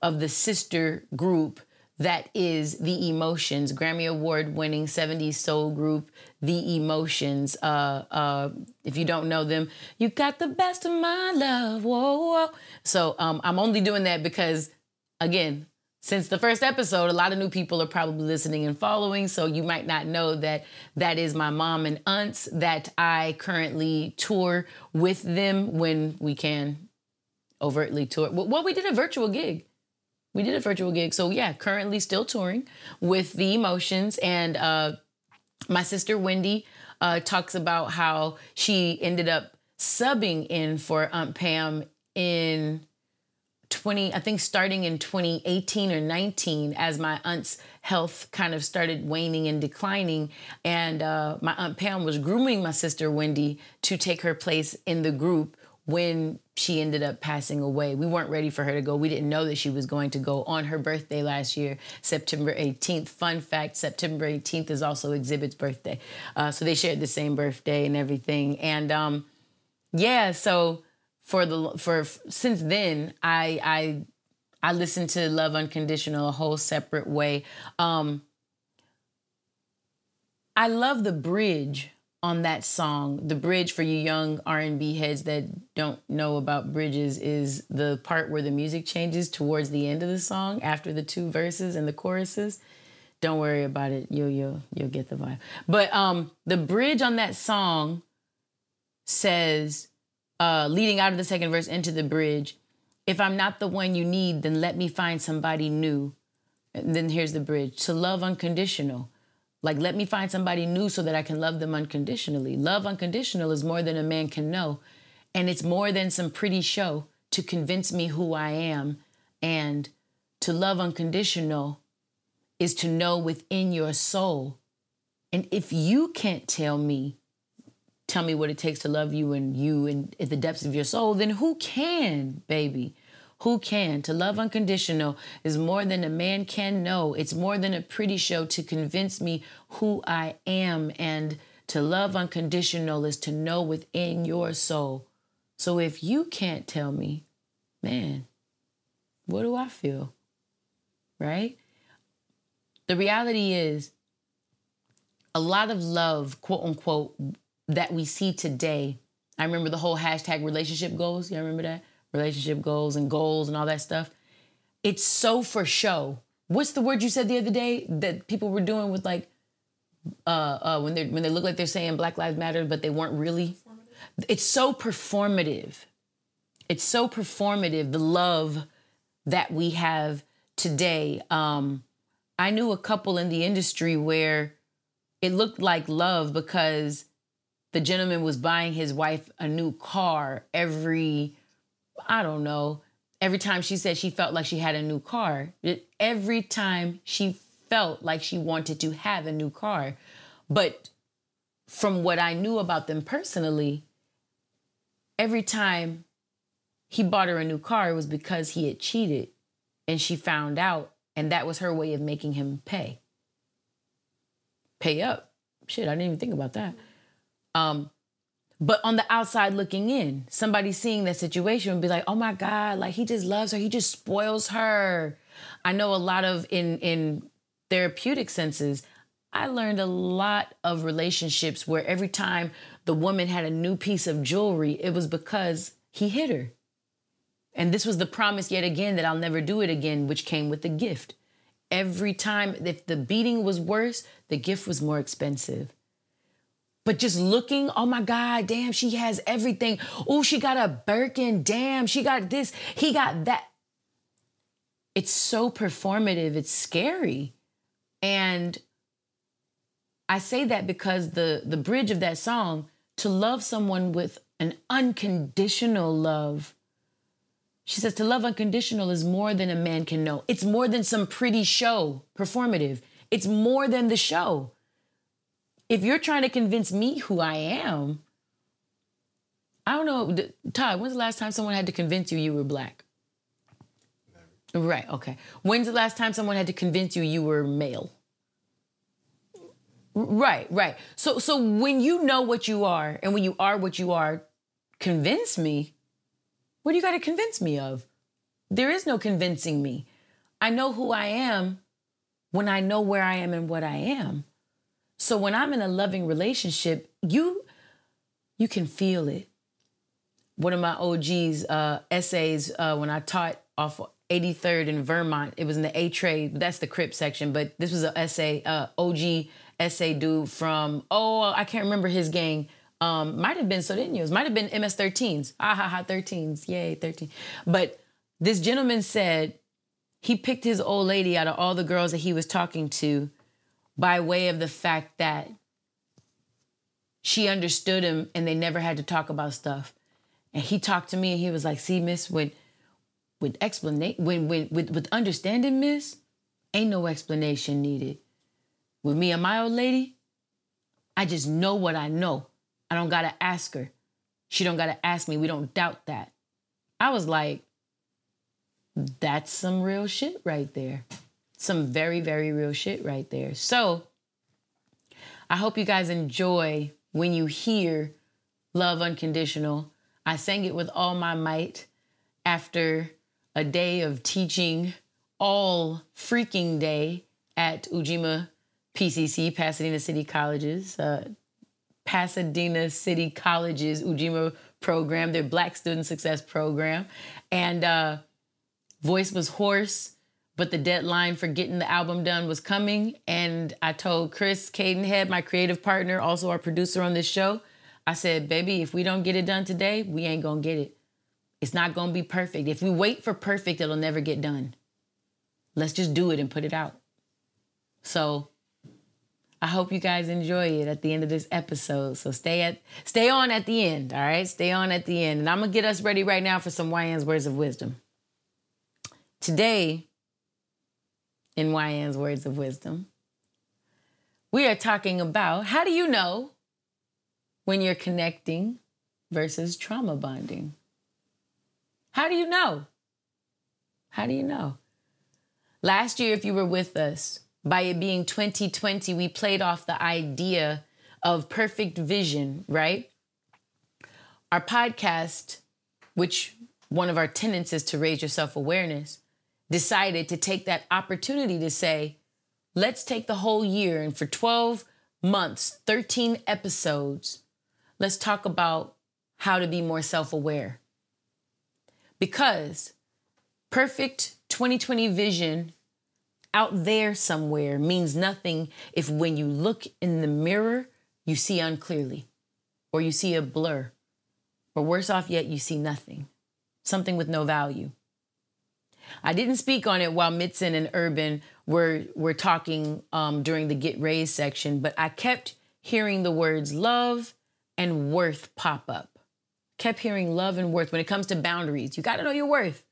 of the sister group that is The Emotions, Grammy Award winning 70s soul group, The Emotions. If you don't know them, you got the best of my love. Whoa, whoa. So I'm only doing that because, again, since the first episode, a lot of new people are probably listening and following, so you might not know that is my mom and aunts that I currently tour with them when we can overtly tour. Well, we did a virtual gig. So, yeah, currently still touring with The Emotions. And my sister Wendy talks about how she ended up subbing in for Aunt Pam in... starting in 2018 or 19, as my aunt's health kind of started waning and declining. And my Aunt Pam was grooming my sister Wendy to take her place in the group when she ended up passing away. We weren't ready for her to go. We didn't know that she was going to go on her birthday last year, September 18th. Fun fact, September 18th is also Exhibit's birthday. So they shared the same birthday and everything. And since then, I listened to Love Unconditional a whole separate way. I love the bridge on that song. The bridge, for you young R&B heads that don't know about bridges, is the part where the music changes towards the end of the song after the two verses and the choruses. Don't worry about it. You'll get the vibe. But the bridge on that song says... leading out of the second verse into the bridge, if I'm not the one you need, then let me find somebody new. And then here's the bridge. To love unconditional. Like, let me find somebody new so that I can love them unconditionally. Love unconditional is more than a man can know. And it's more than some pretty show to convince me who I am. And to love unconditional is to know within your soul. And if you can't tell me what it takes to love you and at the depths of your soul, then who can, baby? Who can? To love unconditional is more than a man can know. It's more than a pretty show to convince me who I am. And to love unconditional is to know within your soul. So if you can't tell me, man, what do I feel? Right? The reality is a lot of love, quote unquote, that we see today. I remember the whole hashtag relationship goals. Y'all remember that? Relationship goals and all that stuff. It's so for show. What's the word you said the other day that people were doing with like when they look like they're saying Black Lives Matter, but they weren't really? It's so performative. It's so performative, the love that we have today. I knew a couple in the industry where it looked like love because the gentleman was buying his wife a new car every time she said she felt like she had a new car, every time she felt like she wanted to have a new car. But from what I knew about them personally, every time he bought her a new car, it was because he had cheated and she found out. And that was her way of making him pay. Pay up. Shit, I didn't even think about that. But on the outside looking in, somebody seeing that situation would be like, oh my God, like he just loves her. He just spoils her. I know a lot of in therapeutic senses, I learned a lot of relationships where every time the woman had a new piece of jewelry, it was because he hit her. And this was the promise yet again that I'll never do it again, which came with the gift. Every time, if the beating was worse, the gift was more expensive. But just looking, oh my God, damn, she has everything. Oh, she got a Birkin. Damn, she got this. He got that. It's so performative. It's scary. And I say that because the bridge of that song, to love someone with an unconditional love. She says to love unconditional is more than a man can know. It's more than some pretty show, performative. It's more than the show. If you're trying to convince me who I am, I don't know. Todd, when's the last time someone had to convince you were Black? Never. Right, okay. When's the last time someone had to convince you were male? Right. So when you know what you are and when you are what you are, convince me. What do you got to convince me of? There is no convincing me. I know who I am when I know where I am and what I am. So when I'm in a loving relationship, you can feel it. One of my OG's essays when I taught off 83rd in Vermont, it was in the A-Trade, that's the Crip section, but this was an essay, OG essay dude from, I can't remember his gang. Might have been Sodenios, might have been MS-13s. 13s, yay, 13. But this gentleman said he picked his old lady out of all the girls that he was talking to by way of the fact that she understood him and they never had to talk about stuff. And he talked to me and he was like, see, miss, with understanding, miss, ain't no explanation needed. With me and my old lady, I just know what I know. I don't got to ask her. She don't got to ask me. We don't doubt that. I was like, that's some real shit right there. Some very, very real shit right there. So I hope you guys enjoy when you hear Love Unconditional. I sang it with all my might after a day of teaching all freaking day at Ujima PCC, Pasadena City Colleges. Pasadena City Colleges Ujima program, their Black Student Success program. And voice was hoarse. But the deadline for getting the album done was coming. And I told Chris Cadenhead, my creative partner, also our producer on this show, I said, baby, if we don't get it done today, we ain't going to get it. It's not going to be perfect. If we wait for perfect, it'll never get done. Let's just do it and put it out. So I hope you guys enjoy it at the end of this episode. So stay on at the end, all right? Stay on at the end. And I'm going to get us ready right now for some YN's Words of Wisdom. Today, in YN's Words of Wisdom, we are talking about how do you know when you're connecting versus trauma bonding? How do you know? How do you know? Last year, if you were with us, by it being 2020, we played off the idea of perfect vision, right? Our podcast, which one of our tenets is to raise your self-awareness, decided to take that opportunity to say, let's take the whole year and for 12 months, 13 episodes, let's talk about how to be more self-aware. Because perfect 2020 vision out there somewhere means nothing if when you look in the mirror, you see unclearly, or you see a blur, or worse off yet, you see nothing, something with no value. I didn't speak on it while Mitsuné and Urban were talking during the Get Raised section, but I kept hearing the words love and worth pop up. Kept hearing love and worth when it comes to boundaries. You got to know your worth.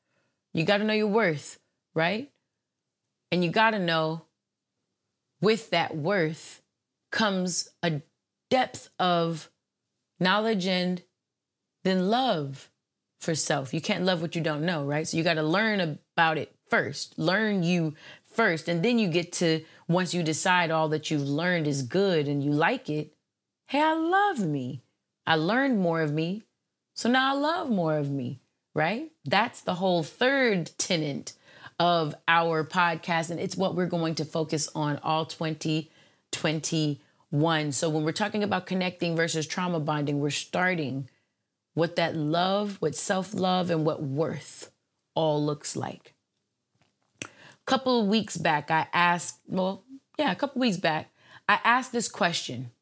You got to know your worth, right? And you got to know with that worth comes a depth of knowledge and then love for self. You can't love what you don't know, right? So you got to learn about it first. Learn you first. And then you get to, once you decide all that you've learned is good and you like it, hey, I love me. I learned more of me. So now I love more of me, right? That's the whole third tenet of our podcast. And it's what we're going to focus on all 2021. So when we're talking about connecting versus trauma bonding, we're starting what that love, what self-love, and what worth all looks like. A couple of weeks back, I asked this question.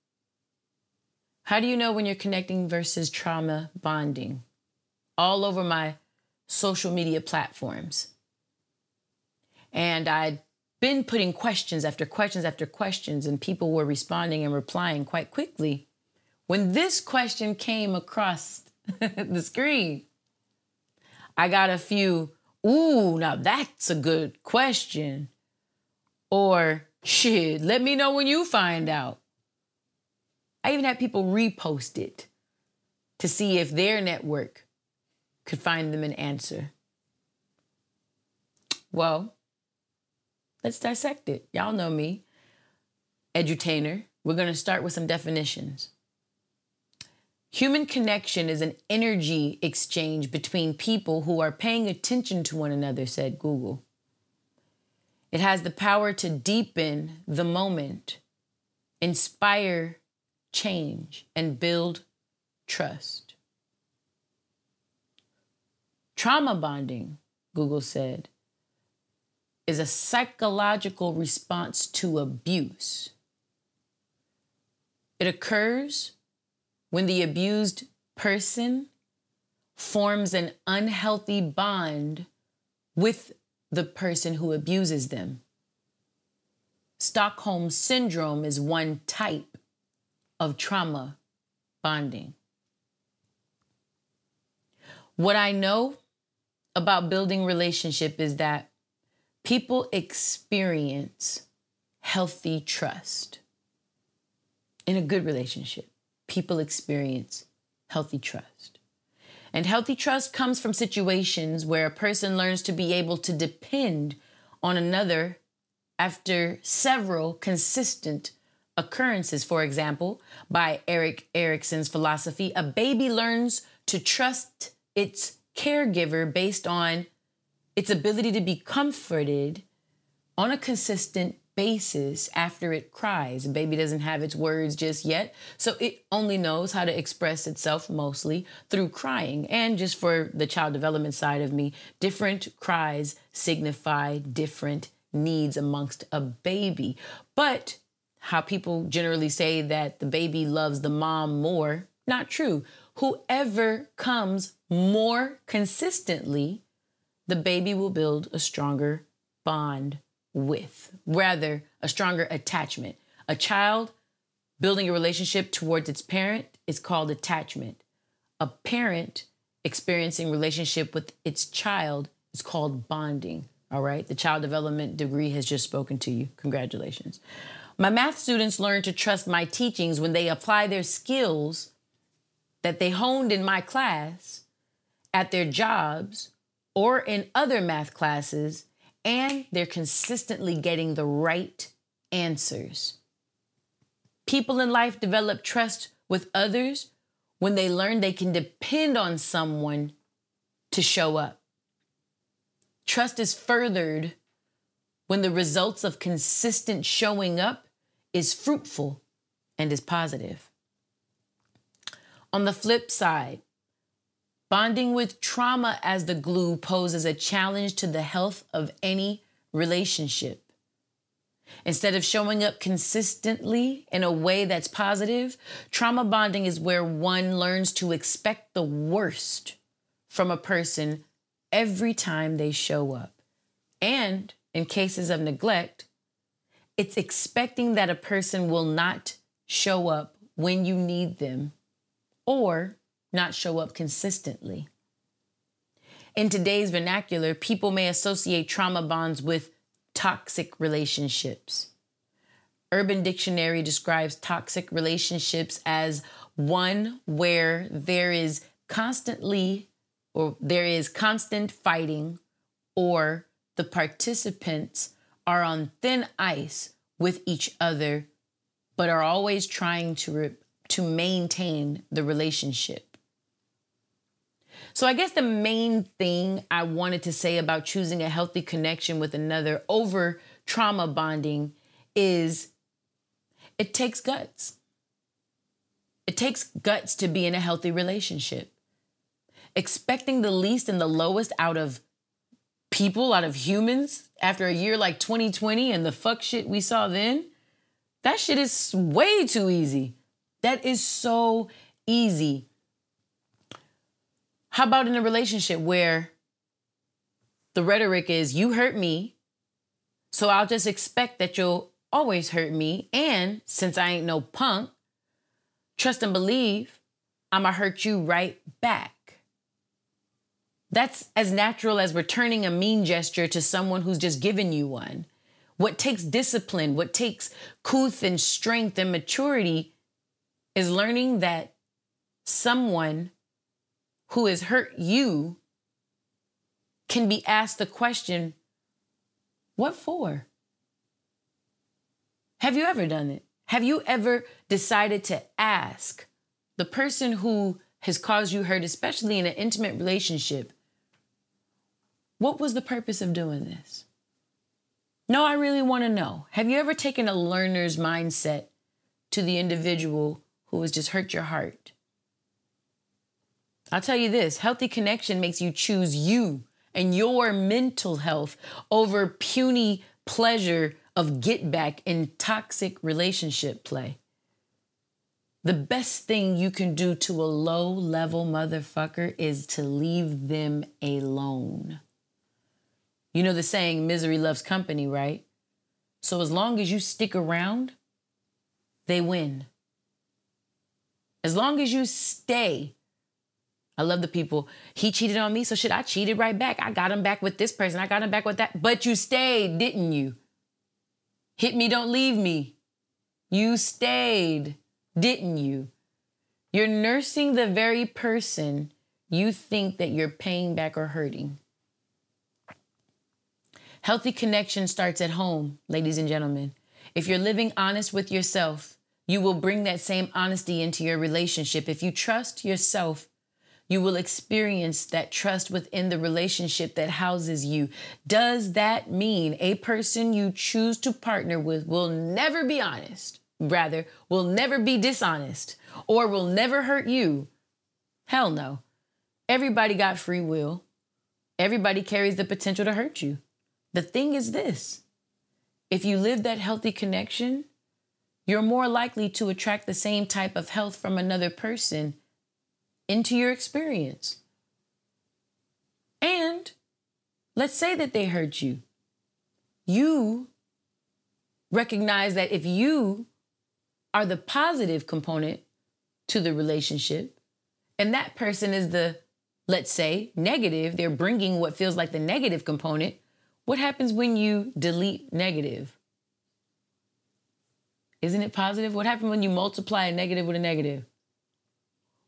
How do you know when you're connecting versus trauma bonding? All over my social media platforms. And I'd been putting questions after questions after questions, and people were responding and replying quite quickly. When this question came across the screen, I got a few, ooh, now that's a good question. Or, shit, let me know when you find out. I even had people repost it to see if their network could find them an answer. Well, let's dissect it. Y'all know me, edutainer. We're going to start with some definitions. Human connection is an energy exchange between people who are paying attention to one another, said Google. It has the power to deepen the moment, inspire change, and build trust. Trauma bonding, Google said, is a psychological response to abuse. It occurs when the abused person forms an unhealthy bond with the person who abuses them. Stockholm syndrome is one type of trauma bonding. What I know about building relationship is that people experience healthy trust in a good relationship. People experience healthy trust. And healthy trust comes from situations where a person learns to be able to depend on another after several consistent occurrences. For example, by Erik Erikson's philosophy, a baby learns to trust its caregiver based on its ability to be comforted on a consistent basis after it cries. A baby doesn't have its words just yet, so it only knows how to express itself mostly through crying. And just for the child development side of me, different cries signify different needs amongst a baby. But how people generally say that the baby loves the mom more, not true. Whoever comes more consistently, the baby will build a stronger bond with, rather a stronger attachment. A child building a relationship towards its parent is called attachment. A parent experiencing relationship with its child is called bonding. All right. The child development degree has just spoken to you. Congratulations. My math students learn to trust my teachings when they apply their skills that they honed in my class at their jobs or in other math classes, and they're consistently getting the right answers. People in life develop trust with others when they learn they can depend on someone to show up. Trust is furthered when the results of consistent showing up is fruitful and is positive. On the flip side, bonding with trauma as the glue poses a challenge to the health of any relationship. Instead of showing up consistently in a way that's positive, trauma bonding is where one learns to expect the worst from a person every time they show up. And in cases of neglect, it's expecting that a person will not show up when you need them or not show up consistently. In today's vernacular, people may associate trauma bonds with toxic relationships. Urban Dictionary describes toxic relationships as one where there is constant fighting, or the participants are on thin ice with each other, but are always trying to maintain the relationship. So I guess the main thing I wanted to say about choosing a healthy connection with another over trauma bonding is it takes guts. It takes guts to be in a healthy relationship. Expecting the least and the lowest out of people, out of humans, after a year like 2020 and the fuck shit we saw then, that shit is way too easy. That is so easy. How about in a relationship where the rhetoric is, you hurt me, so I'll just expect that you'll always hurt me. And since I ain't no punk, trust and believe, I'ma hurt you right back. That's as natural as returning a mean gesture to someone who's just given you one. What takes discipline, what takes couth and strength and maturity is learning that someone who has hurt you can be asked the question, what for? Have you ever done it? Have you ever decided to ask the person who has caused you hurt, especially in an intimate relationship, what was the purpose of doing this? No, I really want to know. Have you ever taken a learner's mindset to the individual who has just hurt your heart? I'll tell you this, healthy connection makes you choose you and your mental health over puny pleasure of get back in toxic relationship play. The best thing you can do to a low level motherfucker is to leave them alone. You know the saying, misery loves company, right? So as long as you stick around, they win. As long as you stay. I love the people. He cheated on me, so shit, I cheated right back. I got him back with this person. I got him back with that. But you stayed, didn't you? Hit me, don't leave me. You stayed, didn't you? You're nursing the very person you think that you're paying back or hurting. Healthy connection starts at home, ladies and gentlemen. If you're living honest with yourself, you will bring that same honesty into your relationship. If you trust yourself, you will experience that trust within the relationship that houses you. Does that mean a person you choose to partner with will never be honest, rather, will never be dishonest, or will never hurt you? Hell no. Everybody got free will. Everybody carries the potential to hurt you. The thing is this, if you live that healthy connection, you're more likely to attract the same type of health from another person into your experience. And let's say that they hurt you. You recognize that if you are the positive component to the relationship and that person is the, let's say, negative, they're bringing what feels like the negative component. What happens when you delete negative? Isn't it positive? What happens when you multiply a negative with a negative?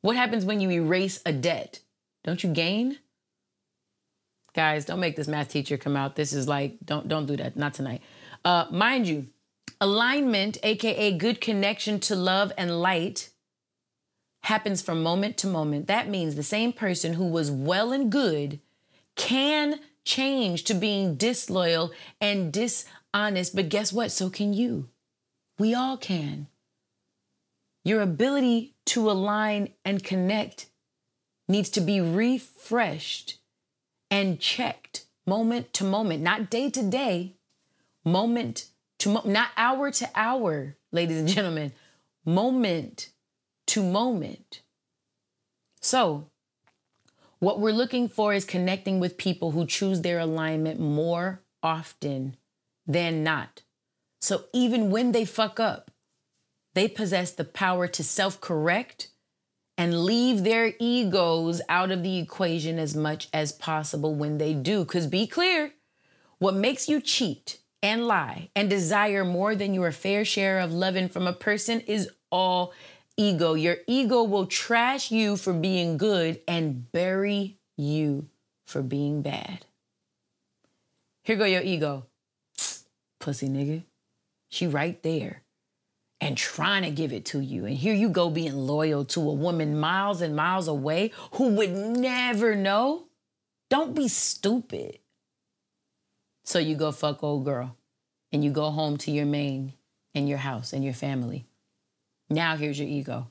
What happens when you erase a debt? Don't you gain? Guys, don't make this math teacher come out. This is like, don't do that. Not tonight. Mind you, alignment, aka good connection to love and light, happens from moment to moment. That means the same person who was well and good can change to being disloyal and dishonest. But guess what? So can you. We all can. Your ability to align and connect needs to be refreshed and checked moment to moment, not day to day, moment to moment, not hour to hour, ladies and gentlemen, moment to moment. So what we're looking for is connecting with people who choose their alignment more often than not. So even when they fuck up, they possess the power to self-correct and leave their egos out of the equation as much as possible when they do. Because be clear, what makes you cheat and lie and desire more than your fair share of loving from a person is all ego. Your ego will trash you for being good and bury you for being bad. Here go your ego. Pussy nigga. She right there and trying to give it to you. And here you go being loyal to a woman miles and miles away who would never know. Don't be stupid. So you go fuck old girl and you go home to your main and your house and your family. Now here's your ego.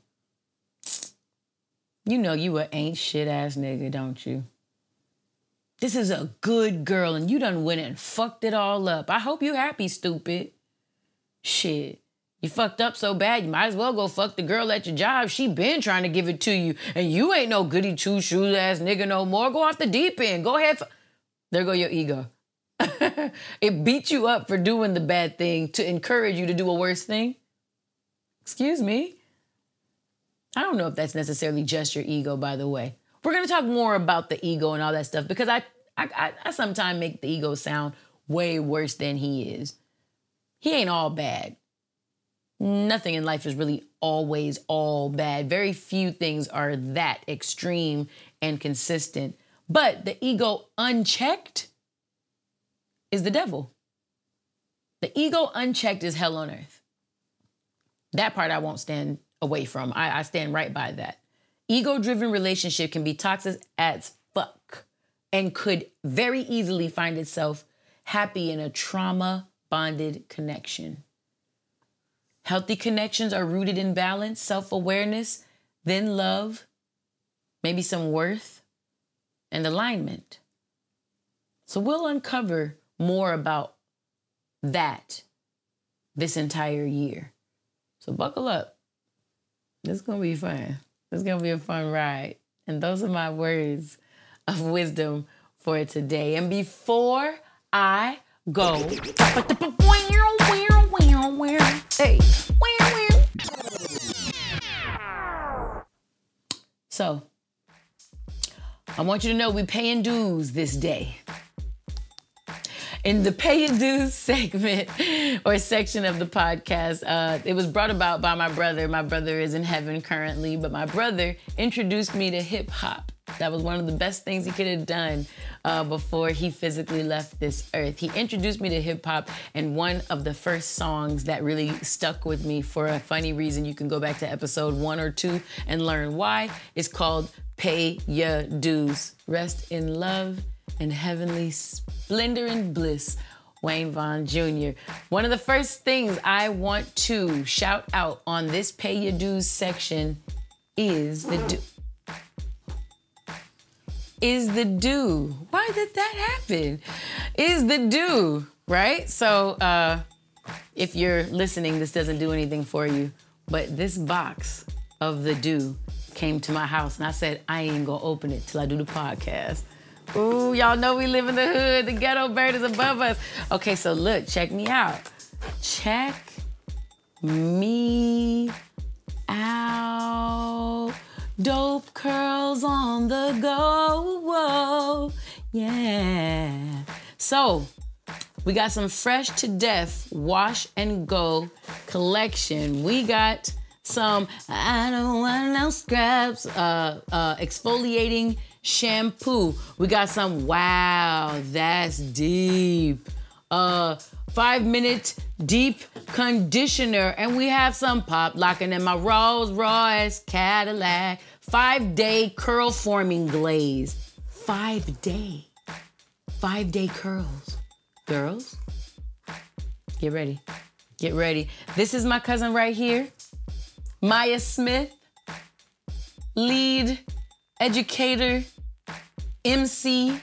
You know you a ain't shit ass nigga, don't you? This is a good girl and you done went and fucked it all up. I hope you happy, stupid. Shit, you fucked up so bad, you might as well go fuck the girl at your job. She been trying to give it to you and you ain't no goody two-shoes ass nigga no more. Go off the deep end. Go ahead. There go your ego. It beat you up for doing the bad thing to encourage you to do a worse thing. Excuse me. I don't know if that's necessarily just your ego, by the way. We're going to talk more about the ego and all that stuff because I sometimes make the ego sound way worse than he is. He ain't all bad. Nothing in life is really always all bad. Very few things are that extreme and consistent. But the ego unchecked is the devil. The ego unchecked is hell on earth. That part I won't stand away from. I stand right by that. Ego-driven relationship can be toxic as fuck and could very easily find itself happy in a trauma-bonded connection. Healthy connections are rooted in balance, self-awareness, then love, maybe some worth, and alignment. So we'll uncover more about that this entire year. So buckle up. It's going to be fun. It's going to be a fun ride. And those are my words of wisdom for today. And before I go, so I want you to know we're paying dues this day. In the paying dues segment or section of the podcast, it was brought about by my brother. My brother is in heaven currently, but my brother introduced me to hip hop. That was one of the best things he could have done before he physically left this earth. He introduced me to hip hop, and one of the first songs that really stuck with me for a funny reason, you can go back to episode 1 or 2 and learn why, is called Pay Your Dues. Rest in love and heavenly splendor and bliss, Wayne Vaughn Jr. One of the first things I want to shout out on this Pay Your Dues section is the due. Why did that happen? Is the due, right? So if you're listening, this doesn't do anything for you, but this box of the due came to my house and I said, I ain't gonna open it till I do the podcast. Ooh, y'all know we live in the hood. The ghetto bird is above us. Okay, so look, check me out. Check me out. Dope curls on the go. Whoa. Yeah. So we got some fresh to death wash and go collection. We got some I don't want no scraps exfoliating shampoo. We got some, wow, that's deep. 5-minute deep conditioner. And we have some pop locking in my Rolls Royce Cadillac. 5-day curl forming glaze. 5-day. 5-day curls. Girls, get ready. Get ready. This is my cousin right here. Maya Smith, lead educator, MC,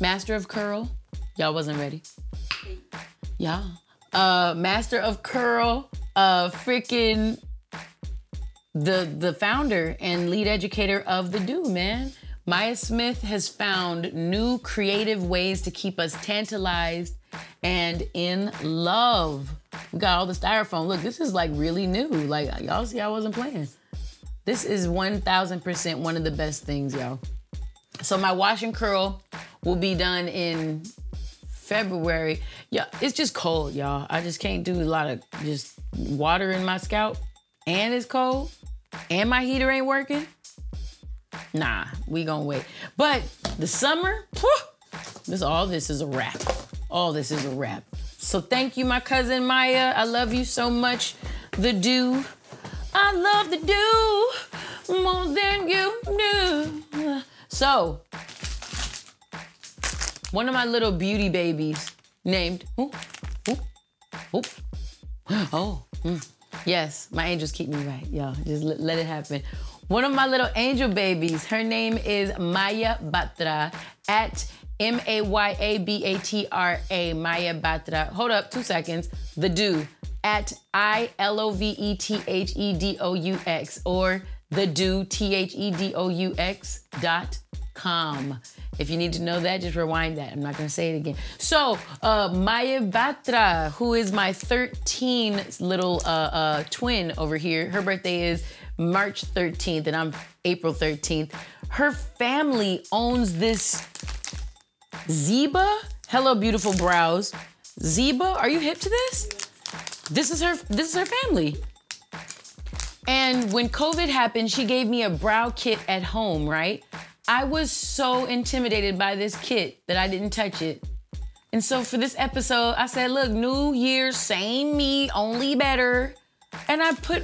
master of curl. Y'all wasn't ready. Yeah. Master of curl, freaking the founder and lead educator of The Do, man. Maya Smith has found new creative ways to keep us tantalized and in love. We got all the styrofoam. Look, this is like really new. Like, y'all see I wasn't playing. This is 1,000% one of the best things, y'all. So my wash and curl will be done in February. Yeah, it's just cold, y'all. I just can't do a lot of just water in my scalp, and it's cold, and my heater ain't working. Nah, we gonna wait. But the summer, whew, this is a wrap. All this is a wrap. So thank you, my cousin Maya. I love you so much. The Do. I love The Do more than you do. So, one of my little beauty babies named, yes, my angels keep me right, y'all. Just let it happen. One of my little angel babies, her name is Maya Batra, at M-A-Y-A-B-A-T-R-A, Maya Batra. Hold up, 2 seconds. The Do, at ILOVETHEDOUX, or The Do, THEDOUX.com. If you need to know that, just rewind that. I'm not going to say it again. So, Maya Batra, who is my 13 little twin over here. Her birthday is March 13th, and I'm April 13th. Her family owns this Zeba. Hello, beautiful brows. Zeba, are you hip to this? This is her family. And when COVID happened, she gave me a brow kit at home, right? I was so intimidated by this kit that I didn't touch it. And so for this episode, I said, look, new year, same me, only better. And I put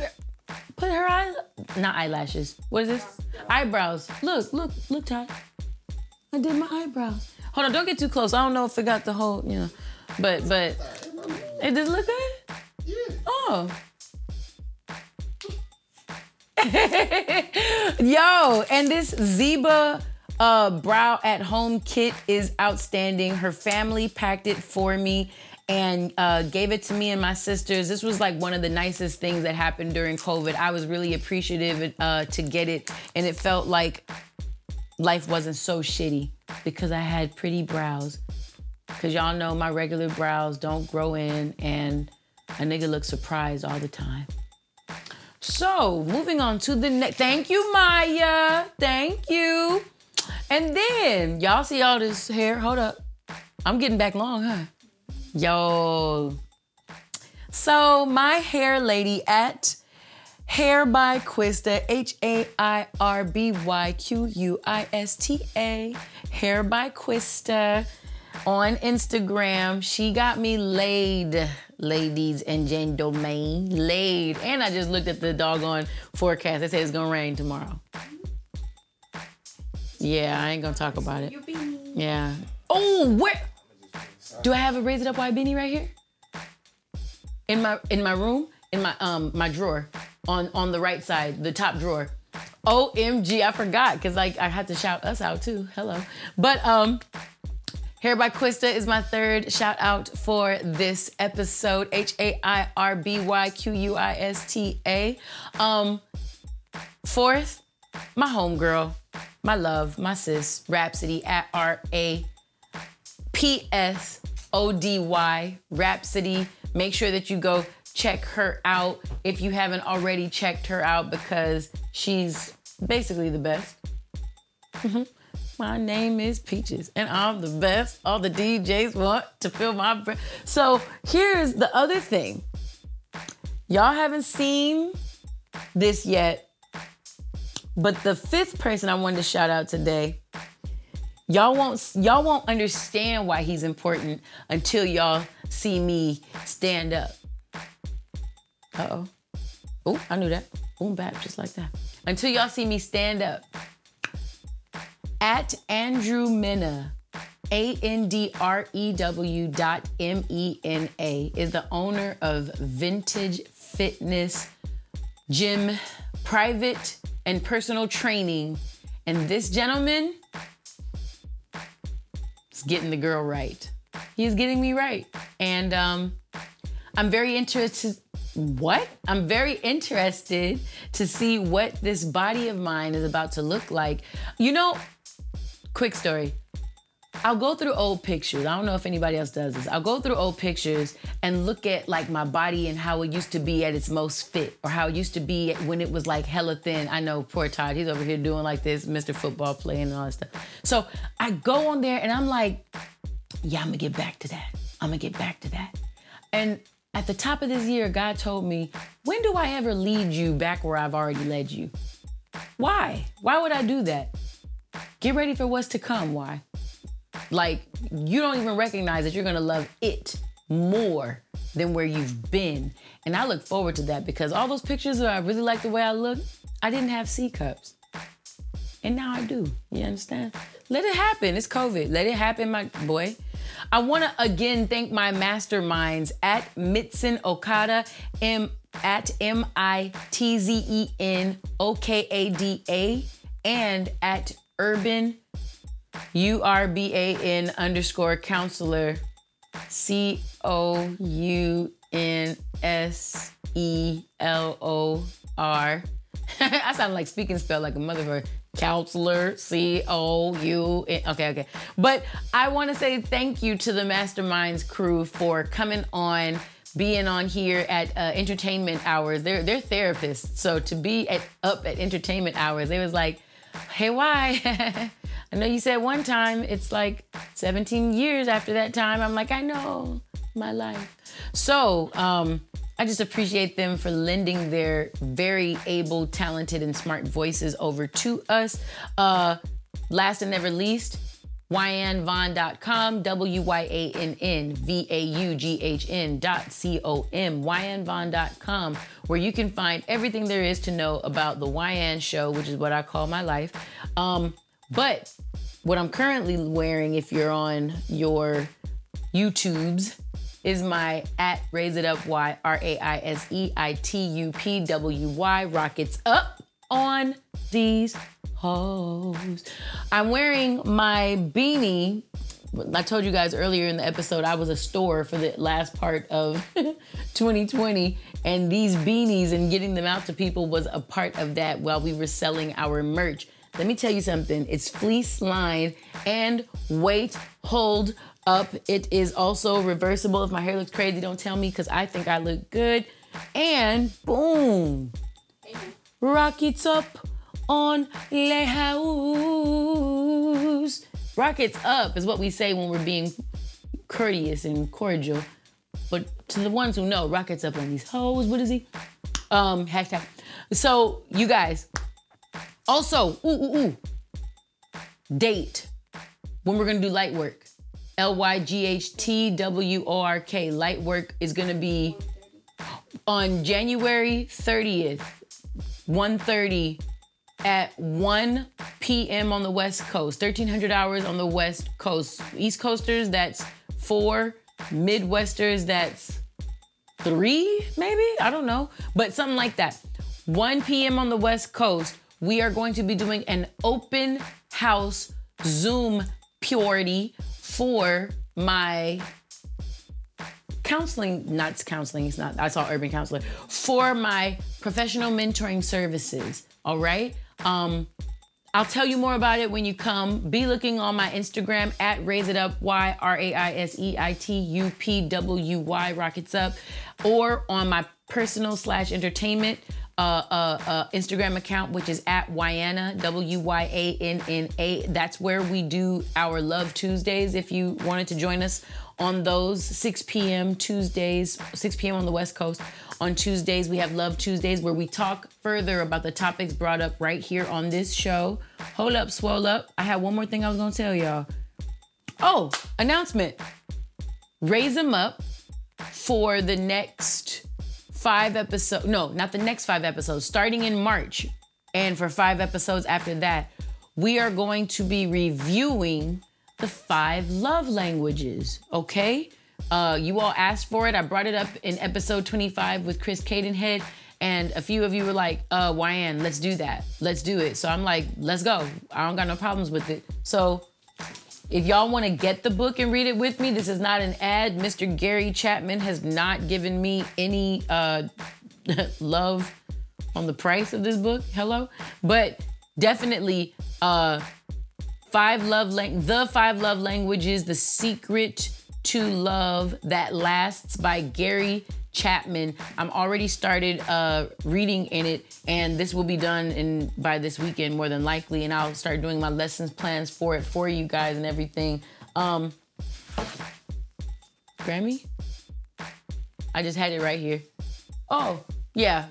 her eyelashes. What is this? Eyebrows. Look, Todd. I did my eyebrows. Hold on, don't get too close. I don't know if it got the whole, you know, but it did look good? Yeah. Oh. Yo, and this Zeba brow at home kit is outstanding. Her family packed it for me and gave it to me and my sisters. This was like one of the nicest things that happened during COVID. I was really appreciative to get it, and it felt like life wasn't so shitty because I had pretty brows. Because y'all know my regular brows don't grow in, and a nigga looks surprised all the time. So, moving on to the next. Thank you, Maya. Thank you. And then, y'all see all this hair? Hold up. I'm getting back long, huh? Yo. So, my hair lady at Hair by Quista, HAIRBYQUISTA, Hair by Quista on Instagram. She got me laid. Ladies and gentlemen, laid. And I just looked at the doggone forecast. They say it's gonna rain tomorrow. Yeah, I ain't gonna talk about it. Yeah. Oh, where? Do I have a Raise It Up Y beanie right here? In my room, in my my drawer, on the right side, the top drawer. OMG, I forgot, cause like I had to shout us out too. Hello, but Hair by Quista is my third shout out for this episode. HAIRBYQUISTA. Fourth, my homegirl, my love, my sis, Rapsody at RAPSODY, Rapsody. Make sure that you go check her out if you haven't already checked her out, because she's basically the best. My name is Peaches, and I'm the best. All the DJs want to feel my breath. So here's the other thing. Y'all haven't seen this yet, but the fifth person I wanted to shout out today, y'all won't understand why he's important until y'all see me stand up. Uh-oh. Oh, I knew that. Boom, bap, just like that. Until y'all see me stand up. At Andrew Mena, ANDREW.MENA, is the owner of Vintage Fitness gym, private and personal training. And this gentleman is getting the girl right. He is getting me right. And I'm very interested. What? I'm very interested to see what this body of mine is about to look like. You know, quick story. I'll go through old pictures. I don't know if anybody else does this. I'll go through old pictures and look at like my body and how it used to be at its most fit, or how it used to be when it was like hella thin. I know, poor Todd, he's over here doing like this, Mr. Football playing and all that stuff. So I go on there and I'm like, yeah, I'm gonna get back to that. I'm gonna get back to that. And at the top of this year, God told me, when do I ever lead you back where I've already led you? Why? Why would I do that? Get ready for what's to come. Why? Like, you don't even recognize that you're gonna love it more than where you've been. And I look forward to that, because all those pictures that I really like the way I look, I didn't have C cups. And now I do, you understand? Let it happen, it's COVID. Let it happen, my boy. I wanna again thank my masterminds at Mitsuné Okada, at MITZEN OKADA, and at Urban URBAN_Counselor, COUNSELOR. I sound like speak and spell like a motherfucker. Counselor, COUN. Okay. But I want to say thank you to the Masterminds crew for coming on, being on here at entertainment hours. They're therapists, so to be up at entertainment hours, they was like, hey, why? I know you said one time, it's like 17 years after that time. I'm like, I know, my life. So I just appreciate them for lending their very able, talented, and smart voices over to us. Last and never least, YannVaughn.com, WYANNVAUGHN.com, YannVaughn.com, where you can find everything there is to know about the YN show, which is what I call my life. But what I'm currently wearing, if you're on your YouTubes, is my at Raise It Up Y, RAISEITUPWY, Rockets Up on these hoes. I'm wearing my beanie. I told you guys earlier in the episode, I was a store for the last part of 2020, and these beanies and getting them out to people was a part of that while we were selling our merch. Let me tell you something. It's fleece lined and weight hold up. It is also reversible. If my hair looks crazy, don't tell me, because I think I look good. And boom. Rockets up on the house. Rockets up is what we say when we're being courteous and cordial. But to the ones who know, rockets up on these hoes. What is he? Hashtag. So you guys... Also, date when we're gonna do light work. LYGHTWORK. Light work is gonna be on January 30th, 1:30 at 1 p.m. on the West Coast, 1300 hours on the West Coast. East Coasters, that's 4. Midwesters, that's 3, maybe? I don't know, but something like that. 1 p.m. on the West Coast. We are going to be doing an open house Zoom party for my Urban Counselor, for my professional mentoring services, all right? I'll tell you more about it when you come. Be looking on my Instagram at Raise It Up Y, RAISEITUPWY, Rockets Up, or on my personal /entertainment Instagram account, which is at Wyanna, WYANNA. That's where we do our Love Tuesdays. If you wanted to join us on those, 6 p.m. on the West Coast. On Tuesdays, we have Love Tuesdays, where we talk further about the topics brought up right here on this show. Hold up, swole up. I had one more thing I was gonna tell y'all. Oh, announcement. Raise them up for the next 5 episodes. No, not the next 5 episodes. Starting in March, and for 5 episodes after that, we are going to be reviewing the 5 love languages, okay? You all asked for it. I brought it up in episode 25 with Chris Cadenhead, And a few of you were like, Yann, let's do that. Let's do it. So I'm like, let's go. I don't got no problems with it. So if y'all want to get the book and read it with me, this is not an ad. Mr. Gary Chapman has not given me any love on the price of this book. Hello? But definitely The Five Love Languages, The Secret to Love That Lasts by Gary Chapman. I'm already started reading in it, and this will be done by this weekend more than likely, and I'll start doing my lessons plans for it for you guys and everything. Grammy? I just had it right here. Oh, yeah.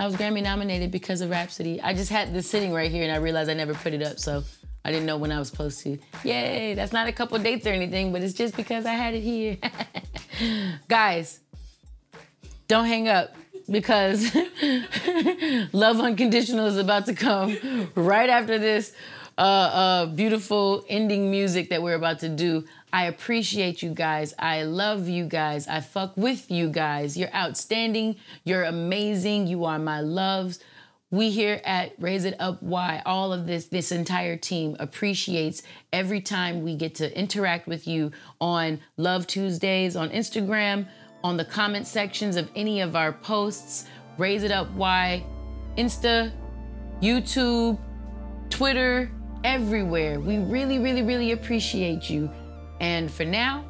I was Grammy nominated because of Rhapsody. I just had this sitting right here, and I realized I never put it up, so I didn't know when I was supposed to. Yay, that's not a couple dates or anything, but it's just because I had it here. Guys, don't hang up because Love Unconditional is about to come right after this beautiful ending music that we're about to do. I appreciate you guys. I love you guys. I fuck with you guys. You're outstanding. You're amazing. You are my loves. We here at Raise It Up Y, all of this entire team appreciates every time we get to interact with you on Love Tuesdays, on Instagram, on the comment sections of any of our posts. Raise It Up Y, Insta, YouTube, Twitter, everywhere. We really, really, really appreciate you. And for now,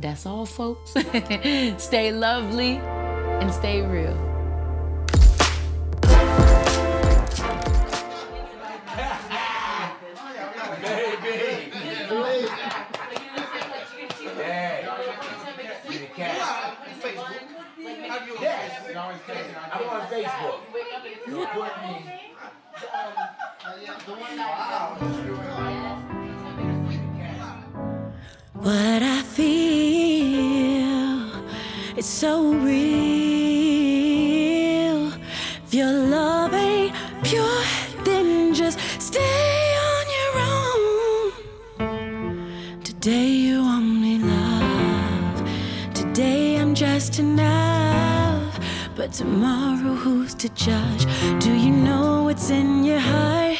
that's all, folks. Stay lovely and stay real. I'm on Facebook. What I feel, it's so real. If your love ain't pure, then just stay on your own. Today you only love. Today I'm just enough. But tomorrow, who's to judge? Do you know what's in your heart?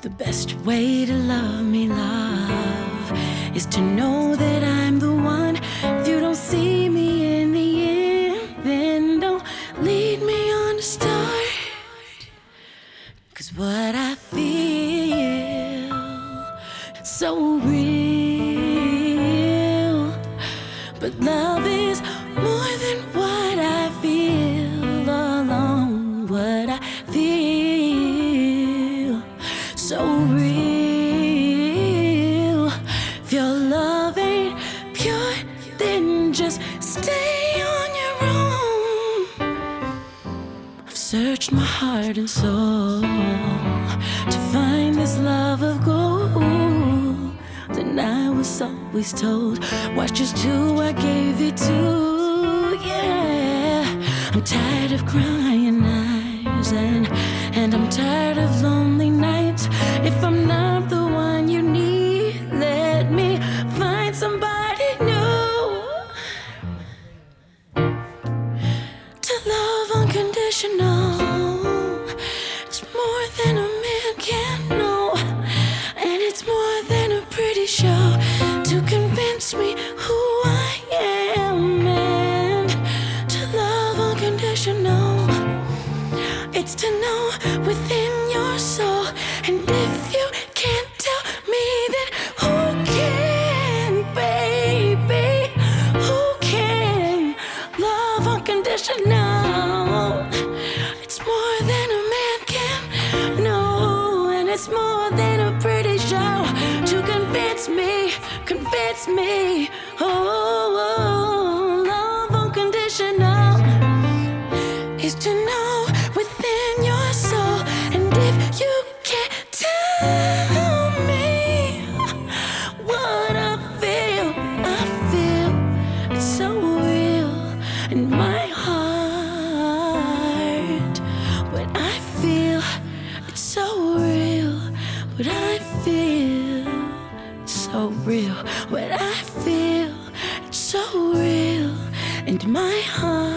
The best way to love me, love, is to know that I'm the one. If you don't see me in the end, then don't lead me on to start. 'Cause what I feel, it's so real. But love is more than what I feel alone. What I feel, so real. If your love ain't pure, then just stay on your own. I've searched my heart and soul to find this love of gold. Then I was always told, watch just who I gave it to. I'm tired of crying eyes and I'm tired of lonely nights. If I'm not the one you need, let me find somebody new. To love unconditional, it's more than a man can know, and it's more than a pretty show to convince me who I am. It's to know within your soul, and if you can't tell me, then who can, baby? Who can? Love unconditional. It's more than a man can know, and it's more than a pretty show to convince me. Oh, love unconditional is to know. What I feel, it's so real, and my heart.